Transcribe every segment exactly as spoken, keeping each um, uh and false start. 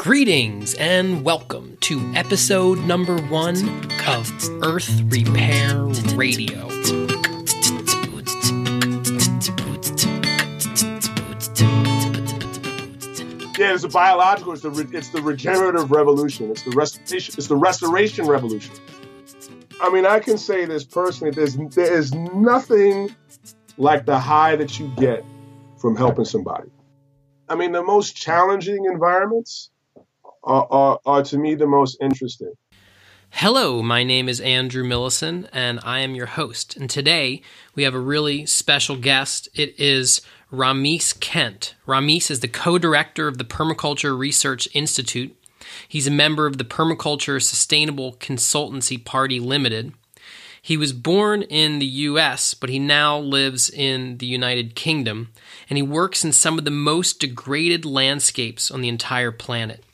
Greetings and welcome to episode number one of Earth Repair Radio. Yeah, it's a biological, it's the, re, it's the regenerative revolution, it's the restoration, it's the restoration revolution. I mean, I can say this personally, there's, there is nothing like the high that you get from helping somebody. I mean, the most challenging environments are, are, are to me the most interesting. Hello, my name is Andrew Millison, and I am your host. And today we have a really special guest. It is Rhamis Kent. Rhamis is the co-director of the Permaculture Research Institute. He's a member of the Permaculture Sustainable Consultancy Party Limited. He was born in the U S, but he now lives in the United Kingdom, and he works in some of the most degraded landscapes on the entire planet.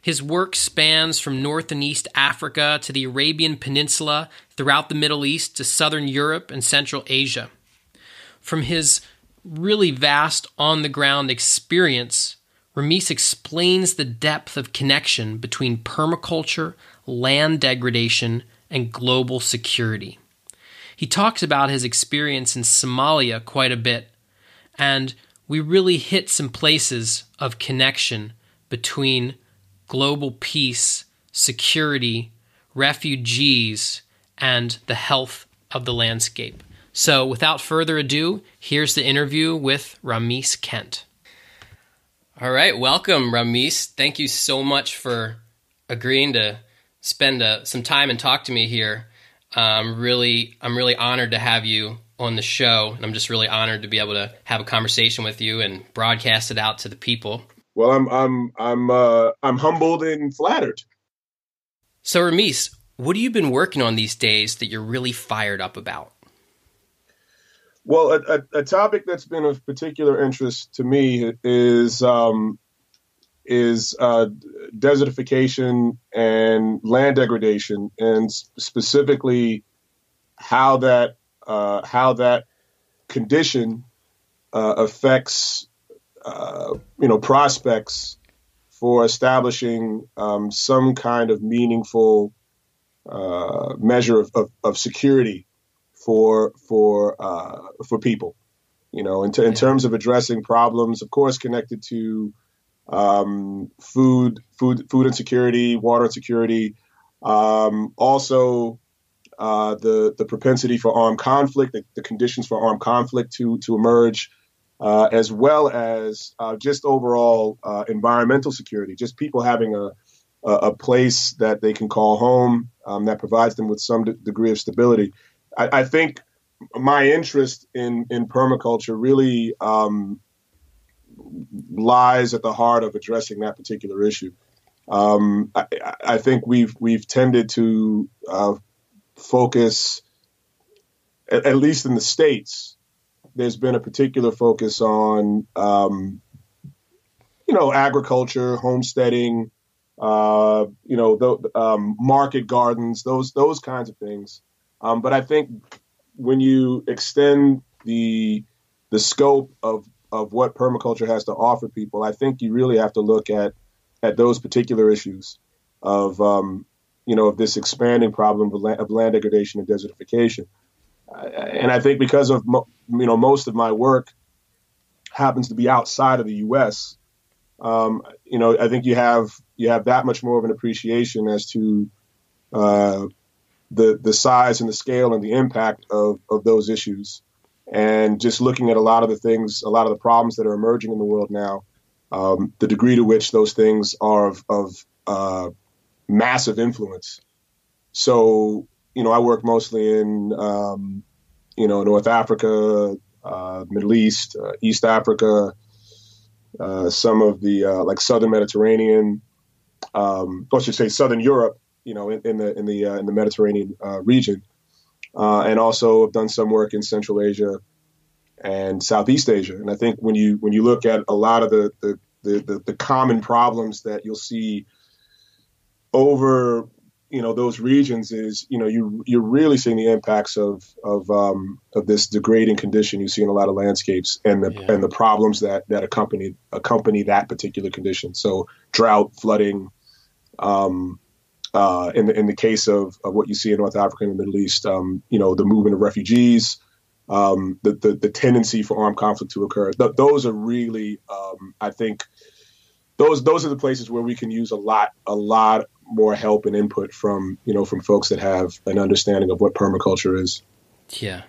His work spans from North and East Africa to the Arabian Peninsula, throughout the Middle East to Southern Europe and Central Asia. From his really vast on-the-ground experience, Rhamis explains the depth of connection between permaculture, land degradation, and global security. He talks about his experience in Somalia quite a bit, and we really hit some places of connection between global peace, security, refugees, and the health of the landscape. So without further ado, here's the interview with Rhamis Kent. All right, welcome, Rhamis. Thank you so much for agreeing to spend uh, some time and talk to me here. Um, really, I'm really honored to have you on the show, and I'm just really honored to be able to have a conversation with you and broadcast it out to the people. Well, I'm I'm I'm uh, I'm humbled and flattered. So, Rhamis, what have you been working on these days that you're really fired up about? Well, a, a, a topic that's been of particular interest to me is. Um, is uh, desertification and land degradation, and specifically how that uh, how that condition uh, affects uh, you know prospects for establishing um, some kind of meaningful uh, measure of, of, of security for for uh, for people, you know, in, t- in terms of addressing problems, of course, connected to Um, food, food, food insecurity, water insecurity. Um, also, uh, the the propensity for armed conflict, the, the conditions for armed conflict to to emerge, uh, as well as uh, just overall uh, environmental security. Just people having a a, a place that they can call home um, that provides them with some de- degree of stability. I, I think my interest in in permaculture really. Um, lies at the heart of addressing that particular issue. Um, I, I think we've we've tended to uh, focus, at, at least in the States, there's been a particular focus on, um, you know, agriculture, homesteading, uh, you know, th- um, market gardens, those those kinds of things. Um, but I think when you extend the the scope of of what permaculture has to offer people, I think you really have to look at at those particular issues of, um, you know, of this expanding problem of land, of land degradation and desertification. Uh, and I think because of, mo- you know, most of my work happens to be outside of the U S, um, you know, I think you have you have that much more of an appreciation as to uh, the the size and the scale and the impact of, of those issues. And just looking at a lot of the things, a lot of the problems that are emerging in the world now, um, the degree to which those things are of, of uh, massive influence. So, you know, I work mostly in, um, you know, North Africa, uh, Middle East, uh, East Africa, uh, some of the uh, like Southern Mediterranean, um, or I should say Southern Europe, you know, in, in the in the uh, in the Mediterranean uh, region. Uh, and also have done some work in Central Asia and Southeast Asia. And I think when you when you look at a lot of the the, the, the common problems that you'll see over, you know, those regions is, you know, you, you're really seeing the impacts of, of, um, of this degrading condition you see in a lot of landscapes, and the, yeah. and the problems that, that accompany, accompany that particular condition. So drought, flooding, um, uh, in the, in the case of, of what you see in North Africa and the Middle East, um, you know, the movement of refugees, um, the, the, the tendency for armed conflict to occur. Th- those are really, um, I think those, those are the places where we can use a lot, a lot more help and input from, you know, from folks that have an understanding of what permaculture is. Yeah.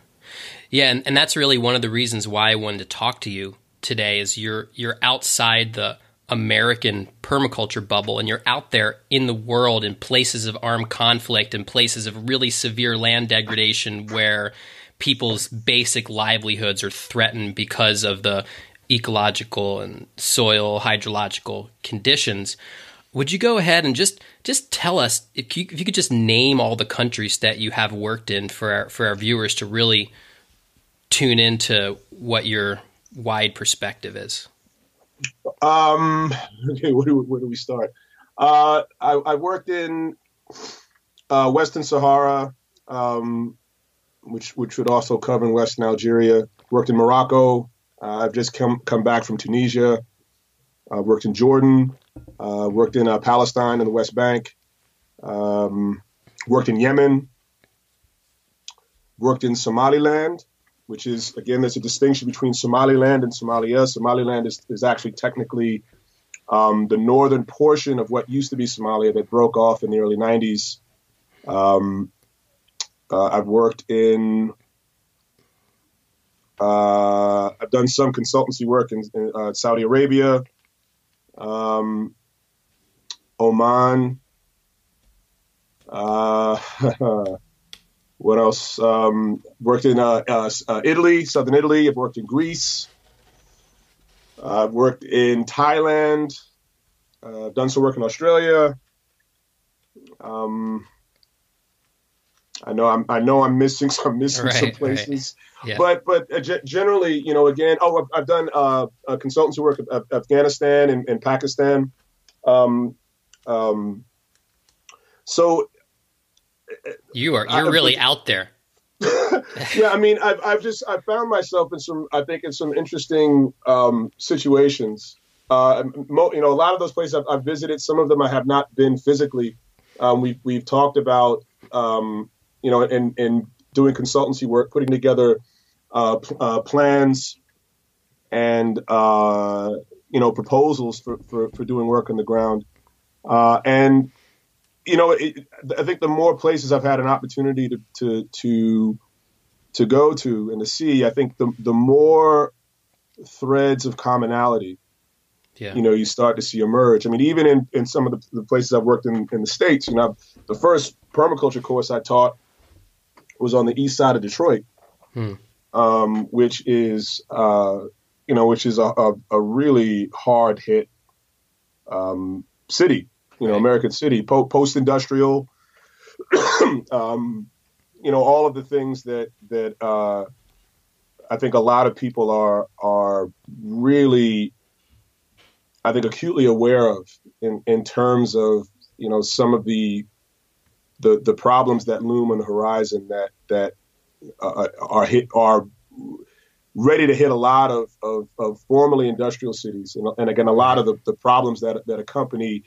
Yeah. And, and that's really one of the reasons why I wanted to talk to you today, is you're, you're outside the American permaculture bubble, and you're out there in the world in places of armed conflict and places of really severe land degradation where people's basic livelihoods are threatened because of the ecological and soil hydrological conditions. Would you go ahead and just just tell us, if you, if you could just name all the countries that you have worked in for our, for our viewers to really tune into what your wide perspective is? Um, okay, where do, where do we start? Uh, I, I worked in uh, Western Sahara, um, which which would also cover in Western Algeria. Worked in Morocco. Uh, I've just come come back from Tunisia. I uh, worked in Jordan. Uh, worked in uh, Palestine and the West Bank. Um, worked in Yemen. Worked in Somaliland, which is, again, there's a distinction between Somaliland and Somalia. Somaliland is, is actually technically um, the northern portion of what used to be Somalia that broke off in the early nineties. Um, uh, I've worked in, uh, I've done some consultancy work in, in uh, Saudi Arabia, um, Oman, uh, What else? Um, worked in uh, uh, Italy, southern Italy. I've worked in Greece. Uh, I've worked in Thailand. Uh, done some work in Australia. Um, I know I'm. I know I'm missing. I'm missing right, some places. Right. Yeah. But but uh, g- generally, you know, again, oh, I've, I've done uh, uh, consultancy work in uh, Afghanistan and, and Pakistan. Um, um, so. You are you're I, really out there. Yeah, I mean, I've I've just I found myself in some I think in some interesting um, situations. Uh, mo- you know, a lot of those places I've, I've visited. Some of them I have not been physically. Um, we've we've talked about um, you know, in in doing consultancy work, putting together uh, p- uh, plans and uh, you know proposals for, for, for doing work on the ground uh, and. You know, it, I think the more places I've had an opportunity to to to, to go to and to see, I think the, the more threads of commonality, yeah. you know, you start to see emerge. I mean, even in, in some of the, the places I've worked in, in the States, you know, the first permaculture course I taught was on the east side of Detroit, hmm. um, which is, uh, you know, which is a, a, a really hard hit um, city. You know, right. American city, po- post-industrial, um, you know, all of the things that that uh, I think a lot of people are are really, I think, acutely aware of in, in terms of, you know, some of the the the problems that loom on the horizon that that uh, are hit are ready to hit a lot of of, of formerly industrial cities. And, and again, a lot of the, the problems that that accompany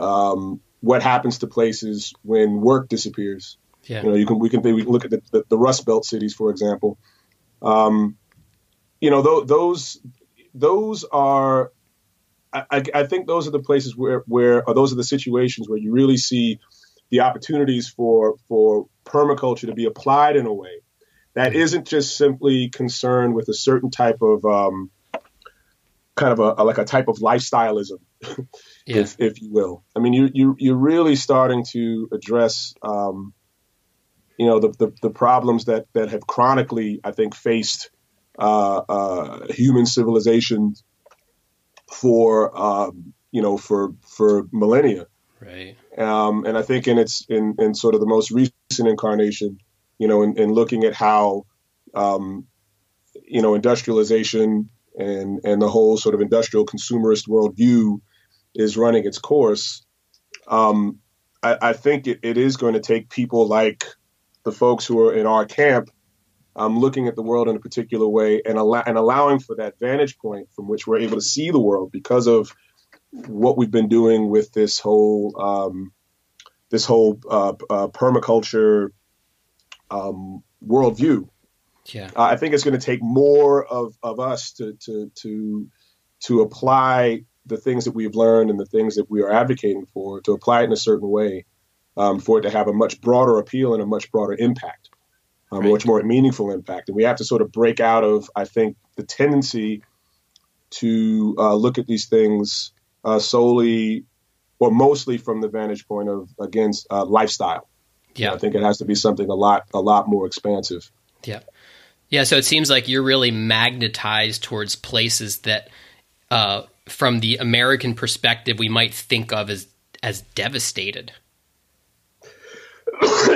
Um, what happens to places when work disappears? Yeah. You know, you can we can we look at the, the, the Rust Belt cities, for example. Um, you know, th- those those are, I, I think, those are the places where where or those are the situations where you really see the opportunities for for permaculture to be applied in a way that isn't just simply concerned with a certain type of um, kind of a, a like a type of lifestyleism. Yeah. If, if you will, I mean, you, you, you're really starting to address, um, you know, the, the, the problems that, that have chronically, I think, faced uh, uh, human civilization for, um, you know, for for millennia. Right. Um, and I think in its in, in sort of the most recent incarnation, you know, in, in looking at how, um, you know, industrialization and, and the whole sort of industrial consumerist worldview is running its course. Um, I, I think it, it is going to take people like the folks who are in our camp um, looking at the world in a particular way and, allow, and allowing for that vantage point from which we're able to see the world because of what we've been doing with this whole um, this whole uh, uh, permaculture um, worldview. Yeah, uh, I think it's going to take more of, of us to to to to apply the things that we've learned and the things that we are advocating for, to apply it in a certain way um, for it to have a much broader appeal and a much broader impact, um, right. a much more meaningful impact. And we have to sort of break out of, I think, the tendency to uh, look at these things uh, solely or mostly from the vantage point of, again, uh, lifestyle. Yeah, you know, I think it has to be something a lot, a lot more expansive. Yeah. Yeah. So it seems like you're really magnetized towards places that, uh, from the American perspective, we might think of as, as devastated.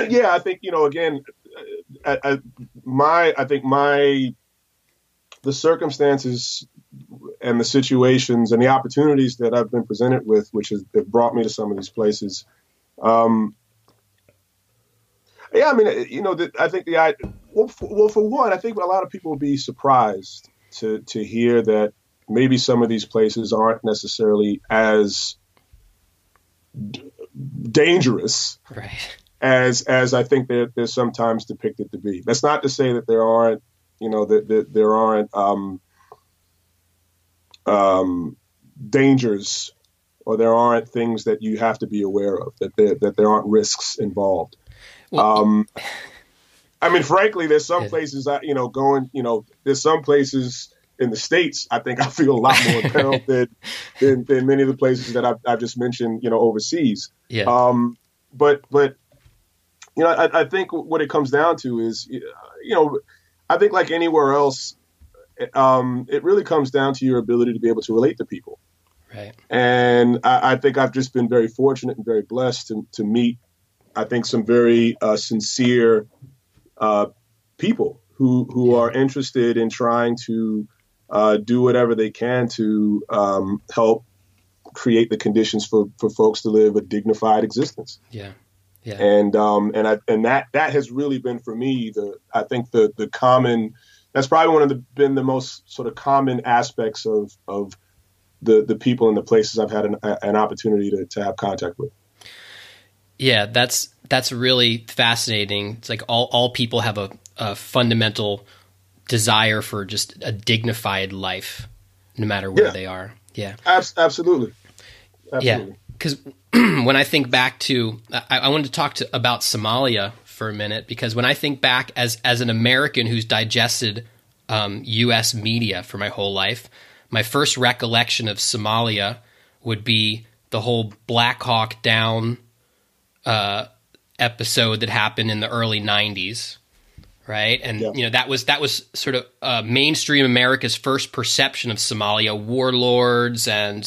Yeah. I think, you know, again, I, I, my, I think my, the circumstances and the situations and the opportunities that I've been presented with, which has brought me to some of these places. Um, yeah. I mean, you know, the, I think the, I, well for, well, for one, I think a lot of people will be surprised to, to hear that maybe some of these places aren't necessarily as d- dangerous right. as as I think they're, they're sometimes depicted to be. That's not to say that there aren't, you know, that, that there aren't um, um, dangers or there aren't things that you have to be aware of, that there, that there aren't risks involved. Well, um, I mean, frankly, there's some places, I, you know, going, you know, there's some places in the States, I think I feel a lot more imperiled than, than than many of the places that I've, I've just mentioned, you know, overseas. Yeah. Um, but, but you know, I, I think what it comes down to is, you know, I think like anywhere else, um, it really comes down to your ability to be able to relate to people. Right. And I, I think I've just been very fortunate and very blessed to, to meet, I think, some very uh, sincere uh, people who, who yeah. are interested in trying to Uh, do whatever they can to um, help create the conditions for, for folks to live a dignified existence. Yeah, yeah. And um, and I and that that has really been for me the I think the the common that's probably one of the been the most sort of common aspects of of the the people and the places I've had an, an opportunity to, to have contact with. Yeah, that's that's really fascinating. It's like all all people have a, a fundamental desire for just a dignified life, no matter where yeah. they are. Yeah, Abs- absolutely. absolutely. Yeah, because when I think back to, I, I wanted to talk to, about Somalia for a minute, because when I think back as as an American who's digested um, U S media for my whole life, my first recollection of Somalia would be the whole Black Hawk Down uh, episode that happened in the early nineties. Right. And, yeah. you know, that was that was sort of uh, mainstream America's first perception of Somalia, warlords and,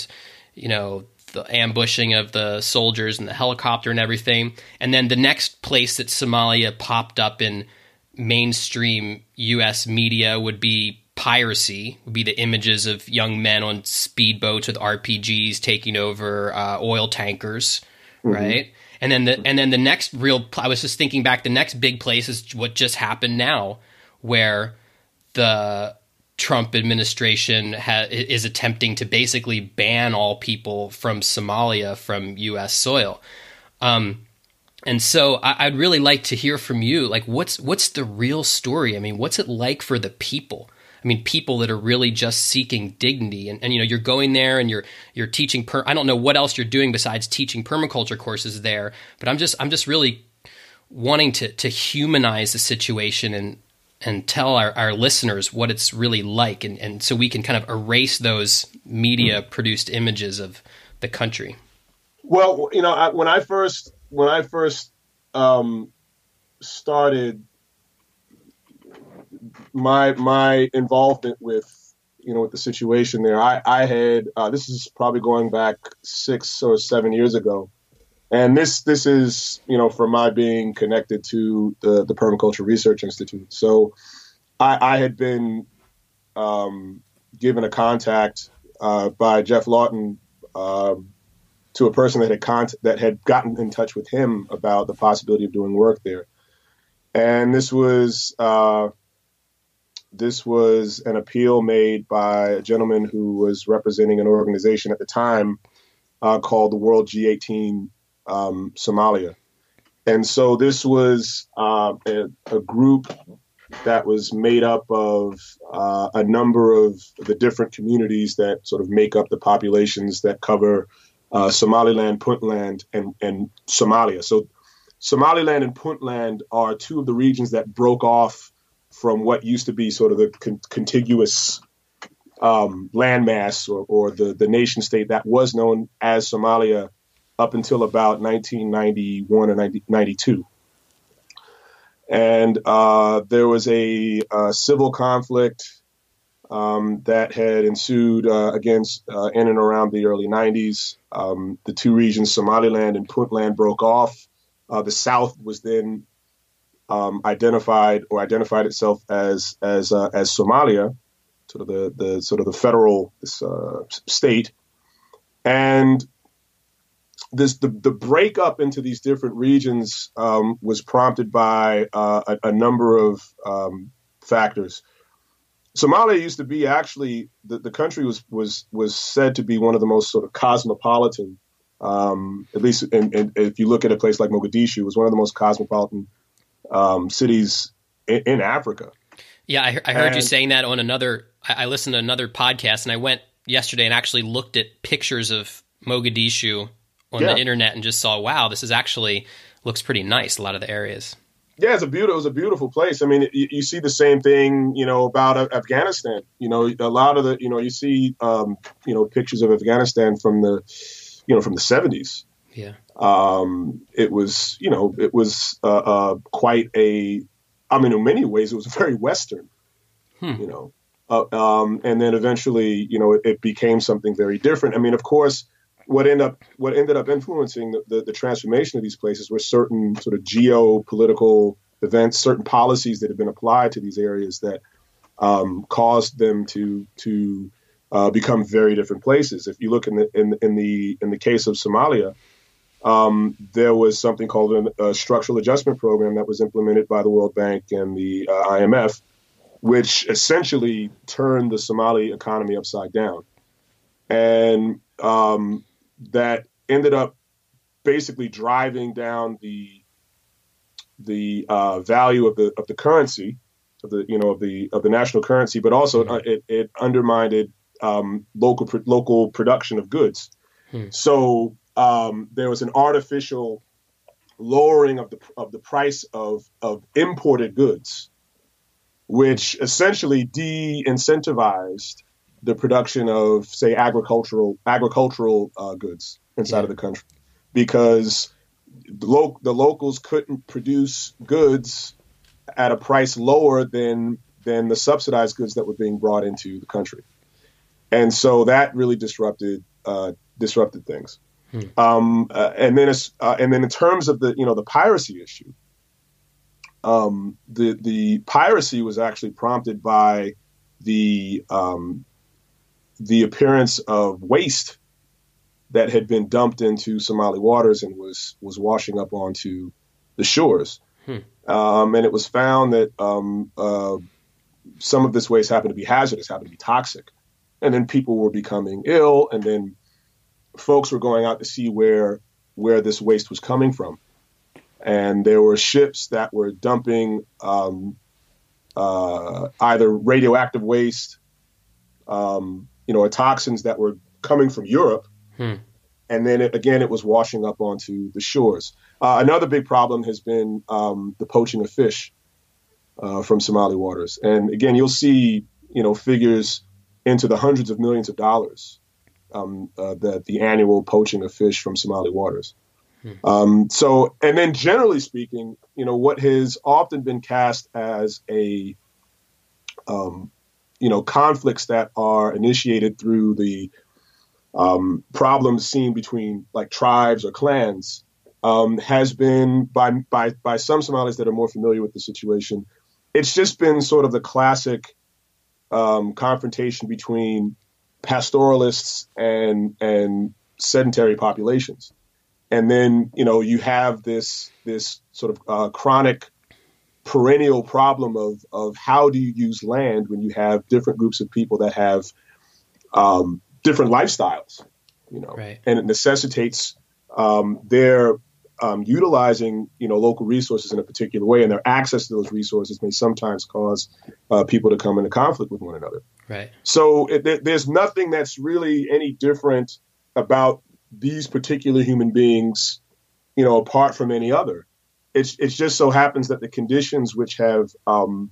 you know, the ambushing of the soldiers and the helicopter and everything. And then the next place that Somalia popped up in mainstream U S media would be piracy, would be the images of young men on speedboats with R P Gs taking over uh, oil tankers. Mm-hmm. Right. And then the and then the next real – I was just thinking back. The next big place is what just happened now, where the Trump administration ha, is attempting to basically ban all people from Somalia from U S soil. Um, and so I, I'd really like to hear from you. Like what's what's the real story? I mean, what's it like for the people? I mean, people that are really just seeking dignity, and, and you know, you're going there and you're you're teaching. Per- I don't know what else you're doing besides teaching permaculture courses there, but I'm just I'm just really wanting to to humanize the situation and and tell our, our listeners what it's really like, and, and so we can kind of erase those media produced images of the country. Well, you know, I, when I first when I first um, started. My my involvement with you know with the situation there, I I had uh, this is probably going back six or seven years ago, and this this is you know from my being connected to the the Permaculture Research Institute. So I, I had been um, given a contact uh, by Geoff Lawton, uh, to a person that had con- that had gotten in touch with him about the possibility of doing work there. And this was uh, this was an appeal made by a gentleman who was representing an organization at the time uh, called the World G eighteen um, Somalia. And so this was uh, a, a group that was made up of uh, a number of the different communities that sort of make up the populations that cover uh, Somaliland, Puntland, and, and Somalia. So Somaliland and Puntland are two of the regions that broke off from what used to be sort of the con- contiguous um, landmass or, or the, the nation state that was known as Somalia up until about nineteen ninety-one or ninety, ninety-two. And uh, there was a, a civil conflict um, that had ensued uh, against uh, in and around the early nineties. Um, the two regions, Somaliland and Puntland, broke off. Uh, the South was then um, identified or identified itself as as uh, as Somalia, sort of the, the sort of the federal uh, state, and this the the breakup into these different regions um, was prompted by uh, a, a number of um, factors. Somalia used to be actually the, the country was was was said to be one of the most sort of cosmopolitan. Um, at least and, and if you look at a place like Mogadishu, it was one of the most cosmopolitan um, cities in, in Africa. Yeah, I, I heard and, you saying that on another – I listened to another podcast, and I went yesterday and actually looked at pictures of Mogadishu on yeah. the internet and just saw, wow, this is actually – looks pretty nice, a lot of the areas. Yeah, it's a beautiful, it was a beautiful place. I mean, you, you see the same thing, you know, about uh, Afghanistan. You know, a lot of the – you know, you see, um, you know, pictures of Afghanistan from the – you know, from the seventies. Yeah. Um, it was, you know, it was uh, uh, quite a, I mean, in many ways, it was very Western, hmm. you know. Uh, um, and then eventually, you know, it, it became something very different. I mean, of course, what, end up, what ended up influencing the, the, the transformation of these places were certain sort of geopolitical events, certain policies that had been applied to these areas that um, caused them to to Uh, become very different places. If you look in the in, in the in the case of Somalia, um, there was something called a, a structural adjustment program that was implemented by the World Bank and the uh, I M F, which essentially turned the Somali economy upside down, and um, that ended up basically driving down the the uh, value of the of the currency of the you know of the of the national currency, but also it it, it undermined it. Um, local pro- local production of goods. Hmm. So um, there was an artificial lowering of the of the price of of imported goods, which essentially de-incentivized the production of, say, agricultural agricultural uh, goods inside yeah. of the country, because the, lo- the locals couldn't produce goods at a price lower than than the subsidized goods that were being brought into the country. And so that really disrupted uh, disrupted things. Hmm. Um, uh, and then it's, uh, and then in terms of the you know the piracy issue, um, the the piracy was actually prompted by the um, the appearance of waste that had been dumped into Somali waters and was was washing up onto the shores. Hmm. Um, and it was found that um, uh, some of this waste happened to be hazardous, happened to be toxic. And then people were becoming ill, and then folks were going out to see where where this waste was coming from. And there were ships that were dumping um, uh, either radioactive waste, um, you know, or toxins that were coming from Europe. Hmm. And then, it, again, it was washing up onto the shores. Uh, another big problem has been um, the poaching of fish uh, from Somali waters. And, again, you'll see, you know, figures into the hundreds of millions of dollars, um, uh, the, the annual poaching of fish from Somali waters. Hmm. Um, so, and then generally speaking, you know, what has often been cast as a, um, you know, conflicts that are initiated through the um, problems seen between like tribes or clans um, has been by, by, by some Somalis that are more familiar with the situation. It's just been sort of the classic Um, confrontation between pastoralists and and sedentary populations. And then, you know, you have this this sort of uh, chronic perennial problem of of how do you use land when you have different groups of people that have um, different lifestyles, you know, right. And it necessitates um, their um, utilizing, you know, local resources in a particular way, and their access to those resources may sometimes cause uh, people to come into conflict with one another. Right. So it, there, there's nothing that's really any different about these particular human beings, you know, apart from any other. It's it just so happens that the conditions which have um,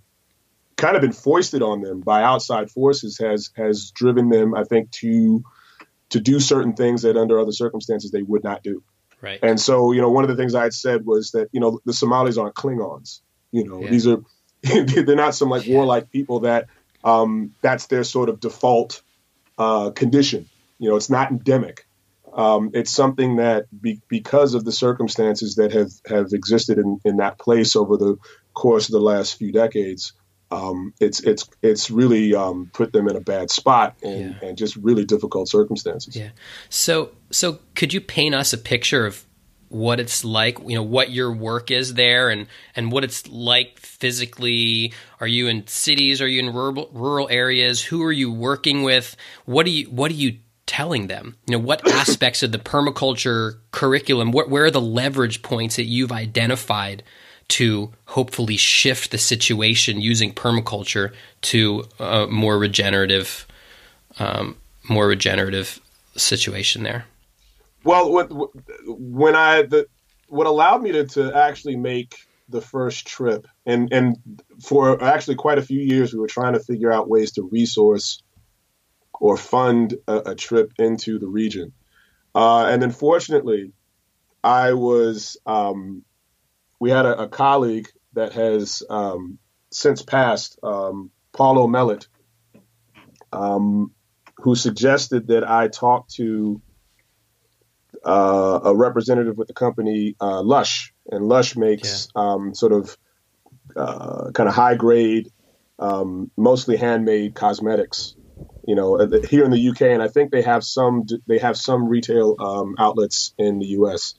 kind of been foisted on them by outside forces has has driven them, I think, to to do certain things that under other circumstances they would not do. Right. And so, you know, one of the things I had said was that, you know, the Somalis aren't Klingons. You know, yeah. These are they're not some like yeah. warlike people that um, that's their sort of default uh, condition. You know, it's not endemic. Um, it's something that be, because of the circumstances that have, have existed in, in that place over the course of the last few decades, um, it's it's it's really um, put them in a bad spot and, yeah. and just really difficult circumstances. Yeah. So so could you paint us a picture of what it's like, you know, what your work is there and, and what it's like physically? Are you in cities? Are you in rural, rural areas? Who are you working with? What do you what do you telling them, you know, what aspects of the permaculture curriculum, what, where are the leverage points that you've identified to hopefully shift the situation using permaculture to a more regenerative, um, more regenerative situation there? Well, what, when I, the, what allowed me to, to actually make the first trip, and, and for actually quite a few years, we were trying to figure out ways to resource or fund a, a trip into the region. Uh, and then fortunately, I was, um, we had a, a colleague that has um, since passed, um, Paulo Mellett, um, who suggested that I talk to uh, a representative with the company uh, Lush. And Lush makes yeah. um, sort of uh, kind of high-grade, um, mostly handmade cosmetics, you know, here in the U K, and I think they have some they have some retail um, outlets in the U S.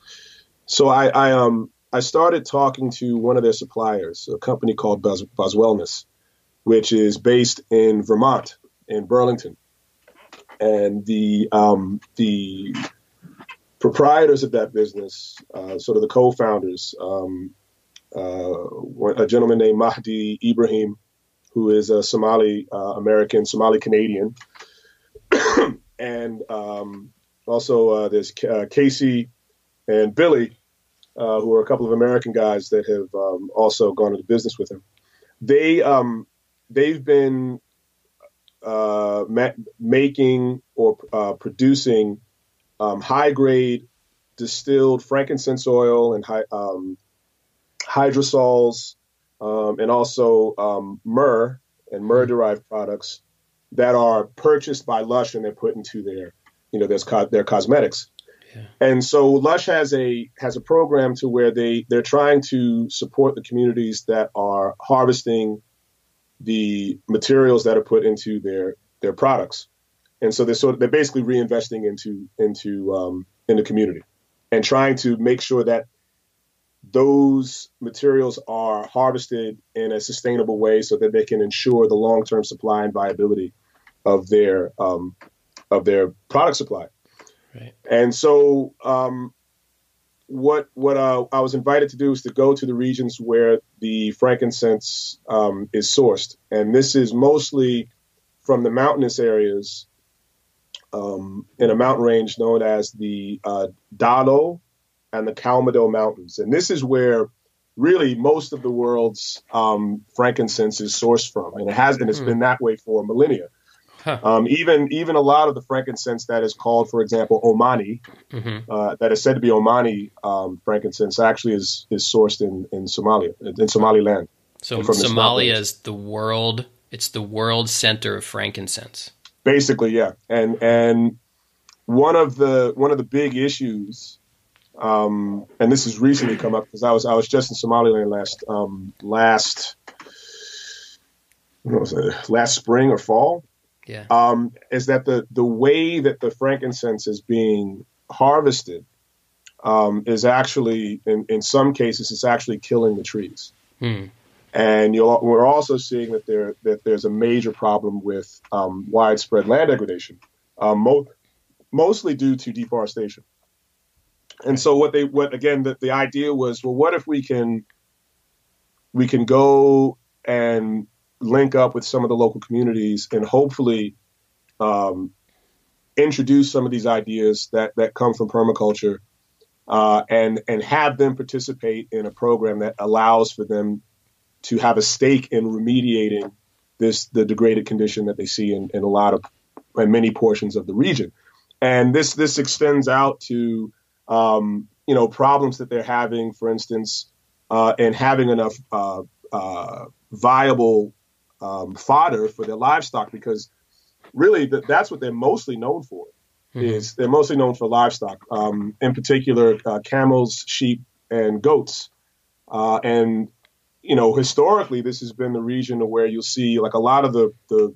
So I, I um I started talking to one of their suppliers, a company called Buzz, Buzz Wellness, which is based in Vermont, in Burlington, and the um the proprietors of that business, uh, sort of the co-founders, um, uh, a gentleman named Mahdi Ibrahim, who is a Somali uh, American, Somali Canadian, and um, also uh, there's K- uh, Casey and Billy, uh, who are a couple of American guys that have um, also gone into business with him. They um, they've been uh, ma- making or uh, producing um, high grade distilled frankincense oil and hi- um, hydrosols. Um, and also um, myrrh and myrrh-derived products that are purchased by Lush and they're put into their, you know, their, their cosmetics. Yeah. And so Lush has a has a program to where they they're trying to support the communities that are harvesting the materials that are put into their their products. And so they're sort of, they're basically reinvesting into into um, in the community and trying to make sure that those materials are harvested in a sustainable way so that they can ensure the long-term supply and viability of their um, of their product supply. Right. And so um, what what uh, I was invited to do is to go to the regions where the frankincense um, is sourced. And this is mostly from the mountainous areas um, in a mountain range known as the uh, Dalo and the Kalmado Mountains. And this is where really most of the world's um, frankincense is sourced from. And it has and it's mm. been that way for millennia. Huh. Um, even even a lot of the frankincense that is called, for example, Omani, mm-hmm. uh, that is said to be Omani um, frankincense, actually is is sourced in, in Somalia, in Somaliland. So Somalia is the world, it's the world center of frankincense. Basically, yeah. And and one of the one of the big issues, Um, and this has recently come up because I was I was just in Somaliland last um, last what was it, last spring or fall. Yeah. Um, is that the the way that the frankincense is being harvested um, is actually, in, in some cases, it's actually killing the trees. Hmm. And you'll, we're also seeing that there that there's a major problem with um, widespread land degradation, uh, mo- mostly due to deforestation. And so what they what again the, the idea was, well, what if we can we can go and link up with some of the local communities and hopefully um, introduce some of these ideas that, that come from permaculture uh, and and have them participate in a program that allows for them to have a stake in remediating this the degraded condition that they see in, in a lot of in many portions of the region. And this this extends out to Um, you know, problems that they're having, for instance, uh, and having enough uh, uh, viable um, fodder for their livestock, because really th- that's what they're mostly known for. Mm-hmm. Is they're mostly known for livestock, um, in particular uh, camels, sheep, and goats. Uh, and, you know, historically, this has been the region where you'll see like a lot of the, the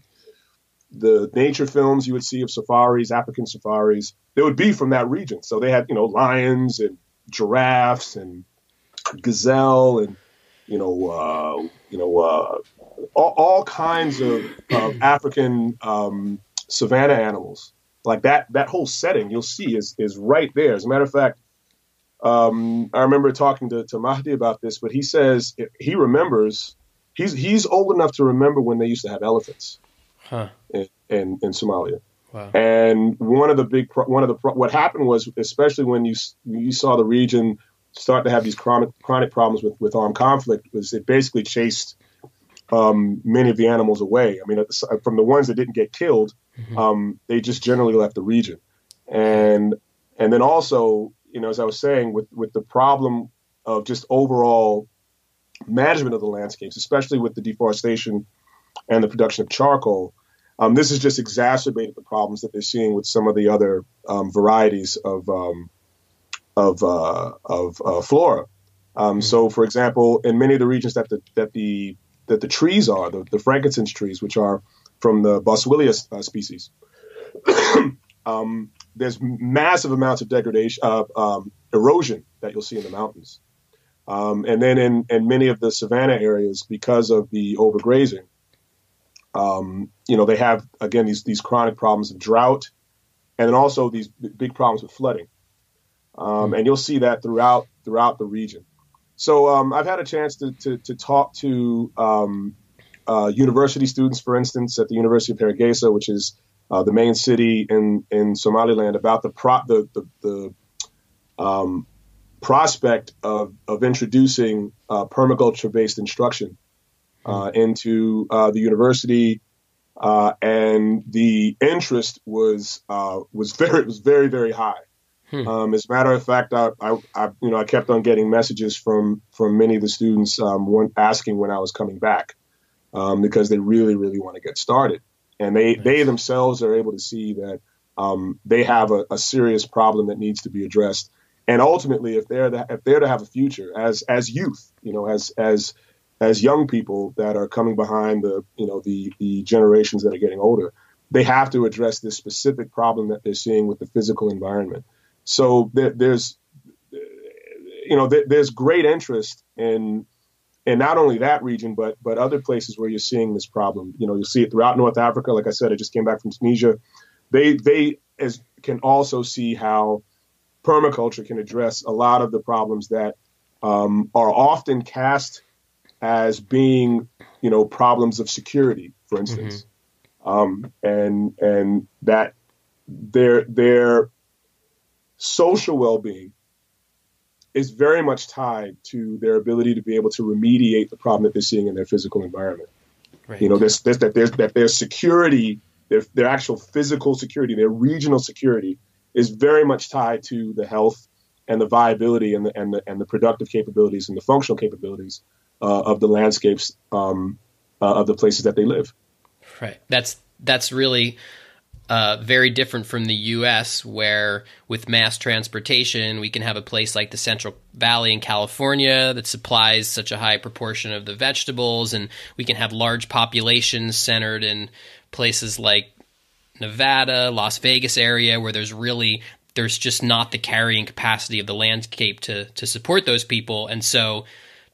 the nature films you would see of safaris, African safaris, they would be from that region. So they had, you know, lions and giraffes and gazelle and, you know, uh, you know, uh, all, all kinds of uh, African um, savanna animals. Like that, that whole setting you'll see is is right there. As a matter of fact, um, I remember talking to, to Mahdi about this, but he says he remembers, he's, he's old enough to remember when they used to have elephants. Huh. in, in, in Somalia. Wow. And one of the big, pro- one of the, pro- what happened was, especially when you you saw the region start to have these chronic chronic problems with, with armed conflict, was it basically chased um, many of the animals away. I mean, from the ones that didn't get killed, mm-hmm. um, they just generally left the region. And and then also, you know, as I was saying, with, with the problem of just overall management of the landscapes, especially with the deforestation and the production of charcoal, Um, this has just exacerbated the problems that they're seeing with some of the other um, varieties of um, of uh, of uh, flora. Um, mm-hmm. So, for example, in many of the regions that the that the that the trees are the, the frankincense trees, which are from the Boswellia uh, species, um, there's massive amounts of degradation, uh, um, erosion that you'll see in the mountains, um, and then in, in many of the savanna areas because of the overgrazing. Um, you know, they have, again, these these chronic problems of drought and then also these b- big problems with flooding. Um, and you'll see that throughout throughout the region. So um, I've had a chance to to, to talk to um, uh, university students, for instance, at the University of Hargeisa, which is uh, the main city in, in Somaliland, about the pro- the, the, the um, prospect of, of introducing uh, permaculture-based instruction Uh, into uh, the university, uh, and the interest was uh, was very was very very high. Hmm. Um, as a matter of fact, I, I, I you know I kept on getting messages from from many of the students um, when, asking when I was coming back um, because they really really want to get started, and they nice. they themselves are able to see that um, they have a, a serious problem that needs to be addressed, and ultimately if they're to, if they're to have a future as as youth, you know as as as young people that are coming behind the, you know, the, the generations that are getting older, they have to address this specific problem that they're seeing with the physical environment. So there, there's, you know, there, there's great interest in, in not only that region, but, but other places where you're seeing this problem. You know, you'll see it throughout North Africa. Like I said, I just came back from Tunisia. They, they as can also see how permaculture can address a lot of the problems that um, are often cast as being, you know, problems of security, for instance, mm-hmm. um, and and that their their social well-being is very much tied to their ability to be able to remediate the problem that they're seeing in their physical environment. Right. You know, there's, there's, that there's, that their security, their their actual physical security, their regional security, is very much tied to the health and the viability and the and the and the productive capabilities and the functional capabilities Uh, of the landscapes um, uh, of the places that they live. Right. That's that's really uh, very different from the U S, where with mass transportation, we can have a place like the Central Valley in California that supplies such a high proportion of the vegetables, and we can have large populations centered in places like Nevada, Las Vegas area, where there's really there's just not the carrying capacity of the landscape to to support those people. And so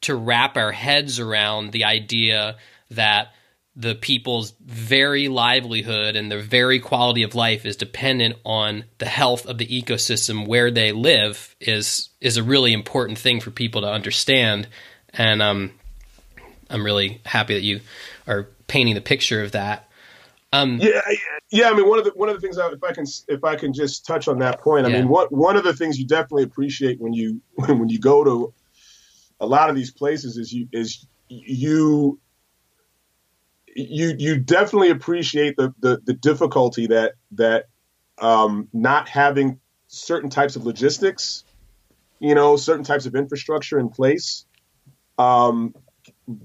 to wrap our heads around the idea that the people's very livelihood and their very quality of life is dependent on the health of the ecosystem where they live is is a really important thing for people to understand. And um, I'm really happy that you are painting the picture of that. Um, yeah, yeah. I mean, one of the one of the things I, if I can if I can just touch on that point. I yeah. mean, what one of the things you definitely appreciate when you when you go to a lot of these places is you is you you you definitely appreciate the the, the difficulty that that um, not having certain types of logistics, you know, certain types of infrastructure in place. Um,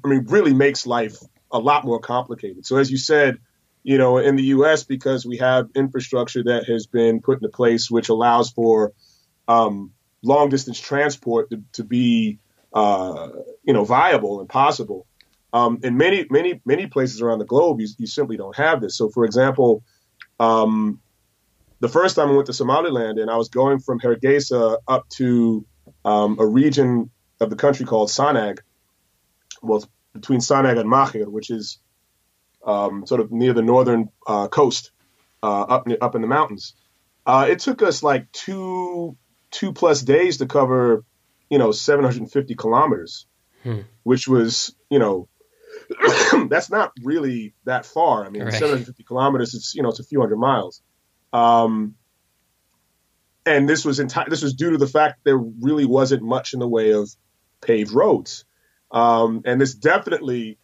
I mean, really makes life a lot more complicated. So as you said, you know, in the U S, because we have infrastructure that has been put into place, which allows for um, long distance transport to, to be, uh, you know, viable and possible. Um, in many, many, many places around the globe, you, you simply don't have this. So, for example, um, the first time I went to Somaliland, and I was going from Hargeisa up to um, a region of the country called Sanag, well, between Sanag and Mahir, which is Um, sort of near the northern uh, coast, uh, up up in the mountains. Uh, it took us like two two plus days to cover, you know, seven hundred fifty kilometers, hmm. which was, you know, that's not really that far. I mean, right. seven hundred fifty kilometers, it's, you know, it's a few hundred miles. Um, and this was enti- this was due to the fact there really wasn't much in the way of paved roads, um, and this definitely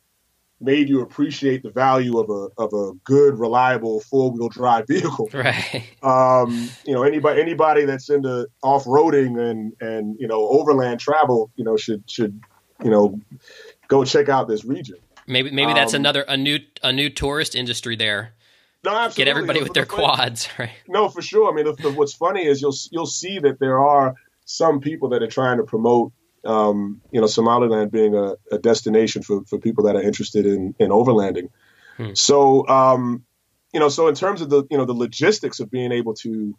made you appreciate the value of a of a good, reliable four-wheel drive vehicle. Right. Um, you know, anybody anybody that's into off-roading and, and you know, overland travel, you know, should should, you know, go check out this region. Maybe maybe um, that's another a new a new tourist industry there. No, absolutely. Get everybody no, with their funny, quads, right? No, for sure. I mean, the, the, what's funny is you'll you'll see that there are some people that are trying to promote Um, you know, Somaliland being a, a destination for, for people that are interested in, in overlanding. Hmm. So, um, you know, so in terms of the, you know, the logistics of being able to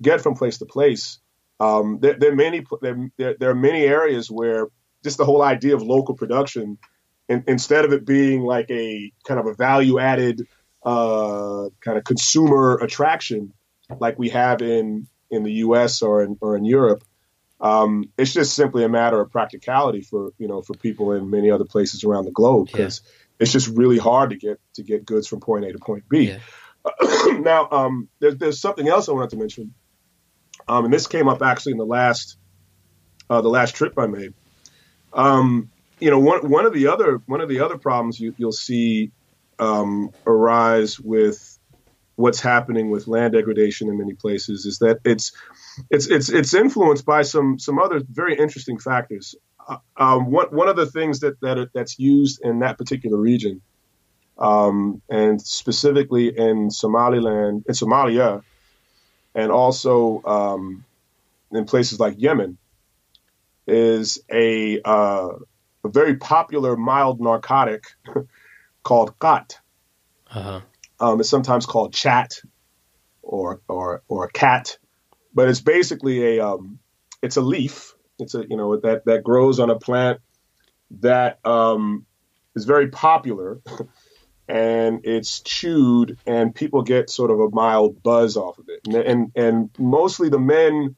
get from place to place, um, there, there, are many, there, there are many areas where just the whole idea of local production, in, instead of it being like a kind of a value added uh, kind of consumer attraction like we have in, in the U S or in, or in Europe, Um, it's just simply a matter of practicality for, you know, for people in many other places around the globe, because yeah. it's just really hard to get to get goods from point A to point B. Yeah. Now, um, there, there's something else I wanted to mention, um, and this came up actually in the last uh, the last trip I made. Um, you know, one one of the other one of the other problems you, you'll see um, arise with what's happening with land degradation in many places is that it's it's it's it's influenced by some some other very interesting factors. Uh, um, one one of the things that that are, that's used in that particular region, um, and specifically in Somaliland, in Somalia, and also um, in places like Yemen, is a uh, a very popular mild narcotic called qat. Uh-huh. Um, it's sometimes called chat, or or or cat, but it's basically a um, it's a leaf. It's a you know that that grows on a plant that um, is very popular, and it's chewed, and people get sort of a mild buzz off of it, and and, and mostly the men,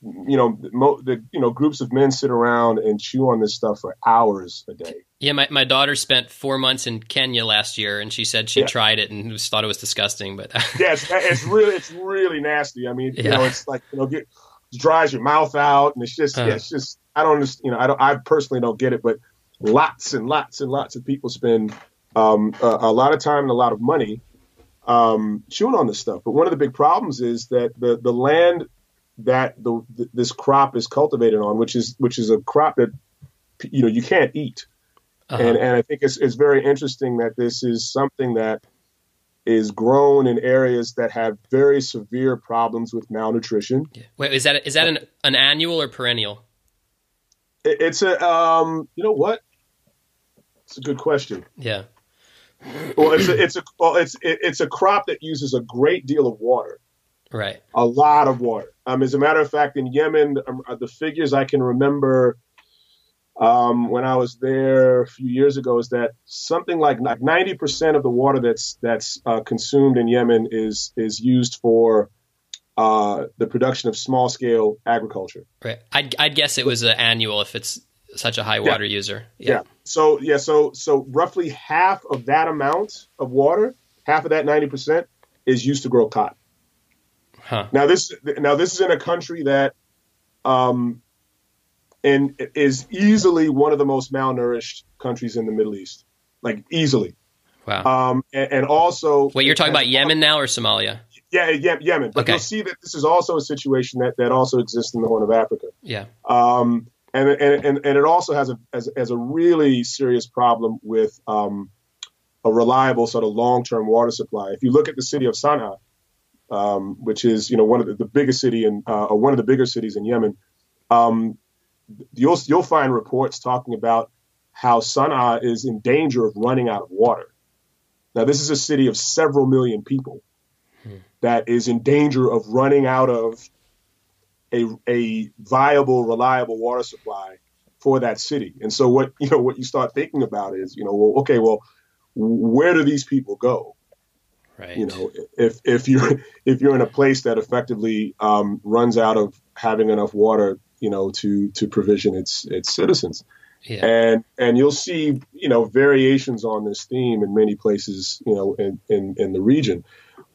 you know, mo- the you know groups of men sit around and chew on this stuff for hours a day. Yeah, my, my daughter spent four months in Kenya last year, and she said she yeah. tried it and just thought it was disgusting. But yeah, it's, it's really it's really nasty. I mean, yeah. you know, it's like you know, get, it dries your mouth out, and it's just uh. yeah, it's just I don't understand. You know, I don't. I personally don't get it, but lots and lots and lots of people spend um, a, a lot of time and a lot of money um, chewing on this stuff. But one of the big problems is that the the land that the, the this crop is cultivated on, which is which is a crop that you know you can't eat. Uh-huh. And and I think it's it's very interesting that this is something that is grown in areas that have very severe problems with malnutrition. Yeah. Wait, is that is that an, an annual or perennial? It, it's a um, you know what? It's a good question. Yeah. Well, it's a, it's a well, it's it, it's a crop that uses a great deal of water. Right. A lot of water. Um, as a matter of fact, in Yemen, um, the figures I can remember um, when I was there a few years ago is that something like ninety percent of the water that's that's uh, consumed in Yemen is is used for uh, the production of small scale agriculture. Right. I'd, I'd guess it was an annual if it's such a high water yeah. user. Yeah. yeah. So yeah. So so roughly half of that amount of water, half of that ninety percent is used to grow cotton. Huh. Now this now this is in a country that, um, and is easily one of the most malnourished countries in the Middle East, like easily. Wow. Um, and, and also, wait, you're talking about Yemen now or Somalia? Yeah, yeah Yemen. But okay. You'll see that this is also a situation that, that also exists in the Horn of Africa. Yeah. Um, and and and, and it also has a as, as a really serious problem with um, a reliable sort of long term water supply. If you look at the city of Sanaa. Um, which is, you know, one of the, the biggest city in uh, or one of the bigger cities in Yemen. Um, you'll you'll find reports talking about how Sanaa is in danger of running out of water. Now, this is a city of several million people hmm. that is in danger of running out of a a viable, reliable water supply for that city. And so, what you know, what you start thinking about is, you know, well, okay, well, where do these people go? Right. You know, if if you're if you're in a place that effectively um, runs out of having enough water, you know, to to provision its its citizens, yeah. and and you'll see, you know, variations on this theme in many places, you know, in in, in the region.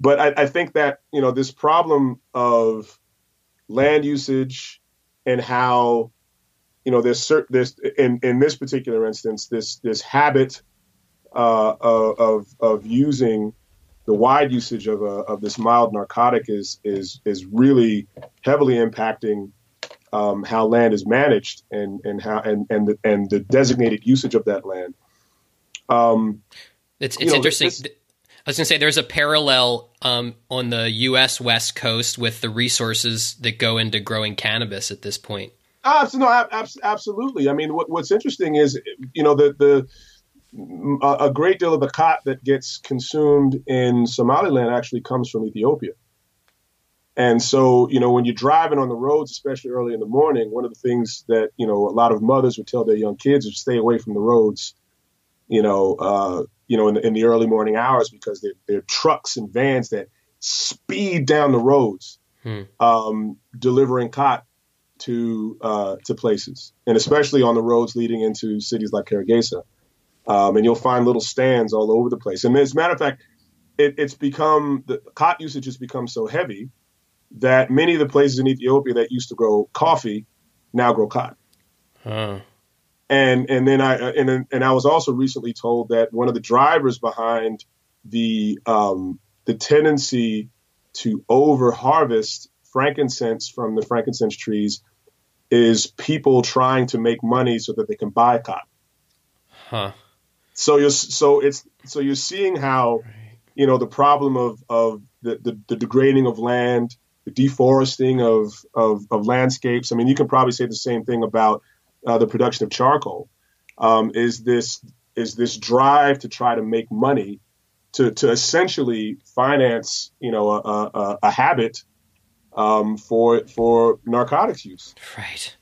But I, I think that, you know, this problem of land usage and how, you know, there's cert- this in in this particular instance, this this habit uh, of of using. The wide usage of a, of this mild narcotic is is is really heavily impacting um, how land is managed and and how and and the, and the designated usage of that land. Um, it's it's you know, interesting. This, I was going to say there's a parallel um, on the U S West Coast with the resources that go into growing cannabis at this point. Uh, so no, ab- absolutely. I mean, what, what's interesting is, you know, the the. A great deal of the cot that gets consumed in Somaliland actually comes from Ethiopia. And so, you know, when you're driving on the roads, especially early in the morning, one of the things that, you know, a lot of mothers would tell their young kids is stay away from the roads, you know, uh, you know, in the, in the early morning hours, because they're, they're trucks and vans that speed down the roads, hmm. um, delivering cot to uh, to places, and especially on the roads leading into cities like Hargeisa. Um, and you'll find little stands all over the place. And as a matter of fact, it, it's become the cot usage has become so heavy that many of the places in Ethiopia that used to grow coffee now grow cot. Huh. And and then I and and I was also recently told that one of the drivers behind the um, the tendency to over harvest frankincense from the frankincense trees is people trying to make money so that they can buy cot. Huh. So you're so it's so you're seeing how, you know, the problem of, of the, the, the degrading of land, the deforesting of, of of landscapes. I mean, you can probably say the same thing about uh, the production of charcoal. Um, is this is this drive to try to make money to to essentially finance, you know, a a, a habit um, for for narcotics use. Right.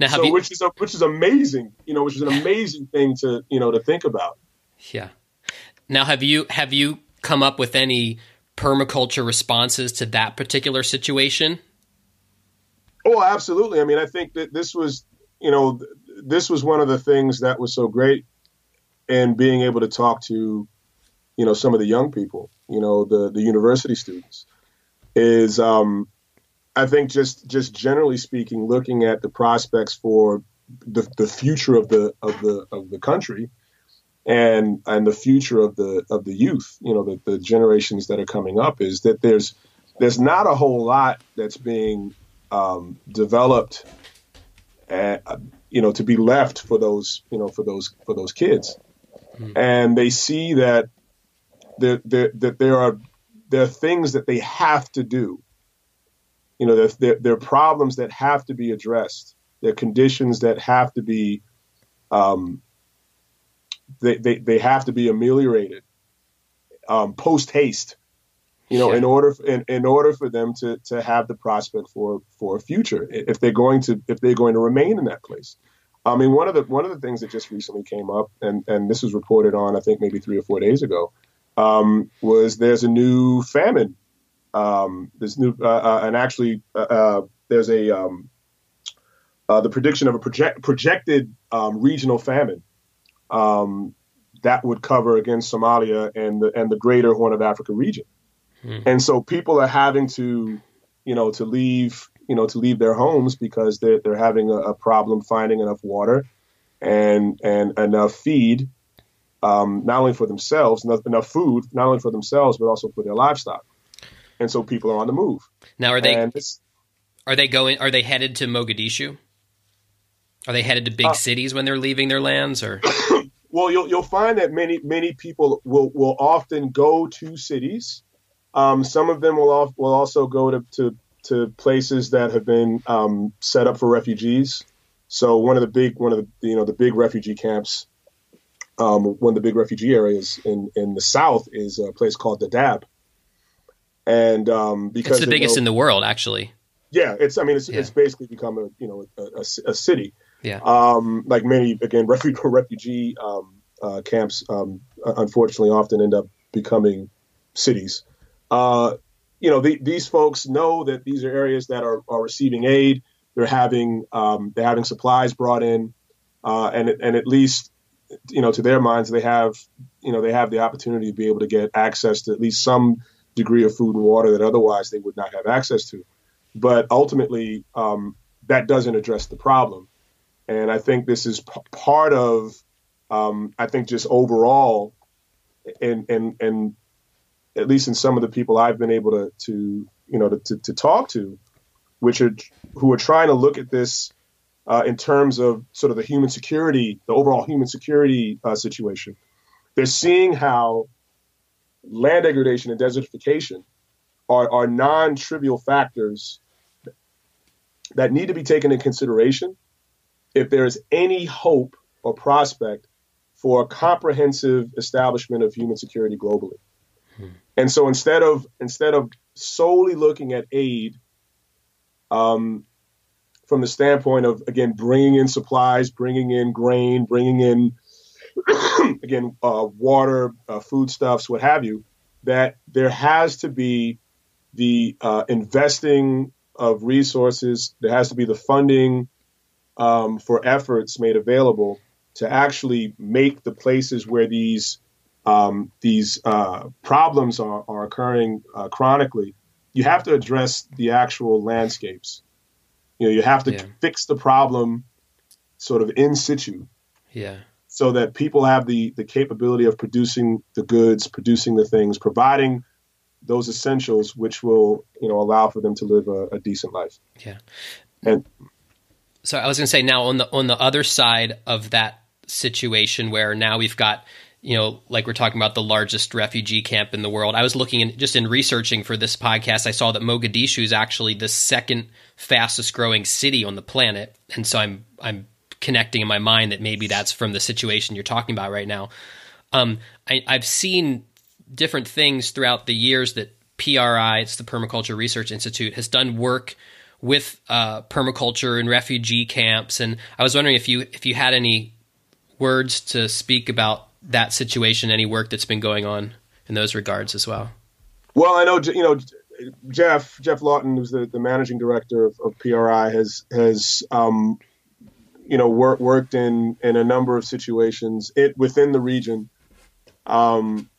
Now, so, you... which is a, which is amazing, you know, which is an amazing thing to, you know, to think about. Yeah. Now, have you have you come up with any permaculture responses to that particular situation? Oh, absolutely. I mean, I think that this was, you know, this was one of the things that was so great in being able to talk to, you know, some of the young people, you know, the the university students is. Um, I think just, just generally speaking, looking at the prospects for the, the future of the of the of the country, and and the future of the of the youth, you know, the, the generations that are coming up, is that there's there's not a whole lot that's being um, developed, at, you know, to be left for those you know for those for those kids, mm-hmm. and they see that there, there that there are there are things that they have to do. You know, there, there are problems that have to be addressed. There are conditions that have to be, um, they, they, they have to be ameliorated um, post haste. You know, sure. in order in, in order for them to to have the prospect for for a future, if they're going to if they're going to remain in that place. I mean, one of the one of the things that just recently came up, and and this was reported on, I think maybe three or four days ago, um, was there's a new famine. Um, there's new uh, uh, and actually uh, uh, there's a um, uh, the prediction of a project, projected um, regional famine um, that would cover against Somalia and the and the greater Horn of Africa region. And so people are having to, you know, to leave, you know, to leave their homes because they're they're having a, a problem finding enough water and and enough feed, um, not only for themselves, enough, enough food, not only for themselves, but also for their livestock. And so people are on the move. Now, are they are they going? Are they headed to Mogadishu? Are they headed to big uh, cities when they're leaving their lands? Or well, you'll you'll find that many many people will will often go to cities. Um, some of them will, al- will also go to, to, to places that have been um, set up for refugees. So one of the big one of the you know the big refugee camps, um, one of the big refugee areas in, in the south is a place called Dadaab, and um, because it's the biggest know, in the world, actually. Yeah, it's I mean it's yeah. it's basically become a you know a, a, a city. Yeah. Um, like many again refugee refugee um, uh, camps, um, unfortunately, often end up becoming cities. Uh, you know, the, these folks know that these are areas that are, are receiving aid. They're having um, they're having supplies brought in, uh, and and at least, you know, to their minds, they have you know they have the opportunity to be able to get access to at least some degree of food and water that otherwise they would not have access to. But ultimately, um, that doesn't address the problem, and I think this is p- part of um, I think just overall, and and and. at least in some of the people I've been able to, to you know, to, to, to talk to, which are who are trying to look at this uh, in terms of sort of the human security, the overall human security uh, situation. They're seeing how land degradation and desertification are, are non-trivial factors that need to be taken into consideration if there is any hope or prospect for a comprehensive establishment of human security globally. And so instead of instead of solely looking at aid um, from the standpoint of, again, bringing in supplies, bringing in grain, bringing in, again, uh, water, uh, foodstuffs, what have you, that there has to be the uh, investing of resources. There has to be the funding um, for efforts made available to actually make the places where these Um, these uh, problems are, are occurring uh, chronically. You have to address the actual landscapes. You know, you have to yeah. fix the problem sort of in situ. Yeah. So that people have the, the capability of producing the goods, producing the things, providing those essentials, which will, you know, allow for them to live a, a decent life. Yeah. And so I was going to say now on the, on the other side of that situation where now we've got, you know, like we're talking about the largest refugee camp in the world. I was looking in, just in researching for this podcast, I saw that Mogadishu is actually the second fastest growing city on the planet. And so I'm I'm connecting in my mind that maybe that's from the situation you're talking about right now. Um, I, I've seen different things throughout the years that P R I, it's the Permaculture Research Institute, has done work with uh, permaculture and refugee camps. And I was wondering if you if you had any words to speak about that situation, any work that's been going on in those regards as well. Well, I know, you know, Geoff, Geoff Lawton, who's the, the managing director of, of P R I, has, has, um, you know, wor- worked in, in a number of situations it, within the region um,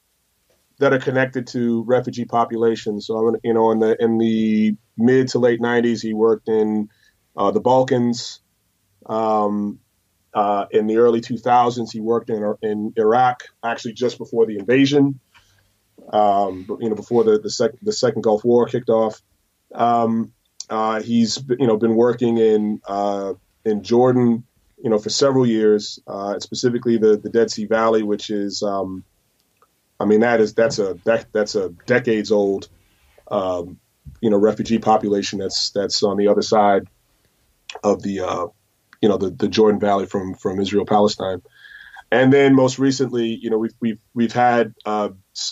that are connected to refugee populations. So, you know, in the, in the mid to late nineties, he worked in uh, the Balkans, um, Uh, in the early two thousands, he worked in in Iraq, actually just before the invasion, um, you know, before the the, sec- the second Gulf War kicked off. Um, uh, he's you know been working in uh, in Jordan, you know, for several years, uh, specifically the, the Dead Sea Valley, which is, um, I mean, that is that's a that, that's a decades old, um, you know, refugee population that's that's on the other side of the. Uh, you know, the, the Jordan Valley from, from Israel, Palestine. And then most recently, you know, we've, we've, we've had uh,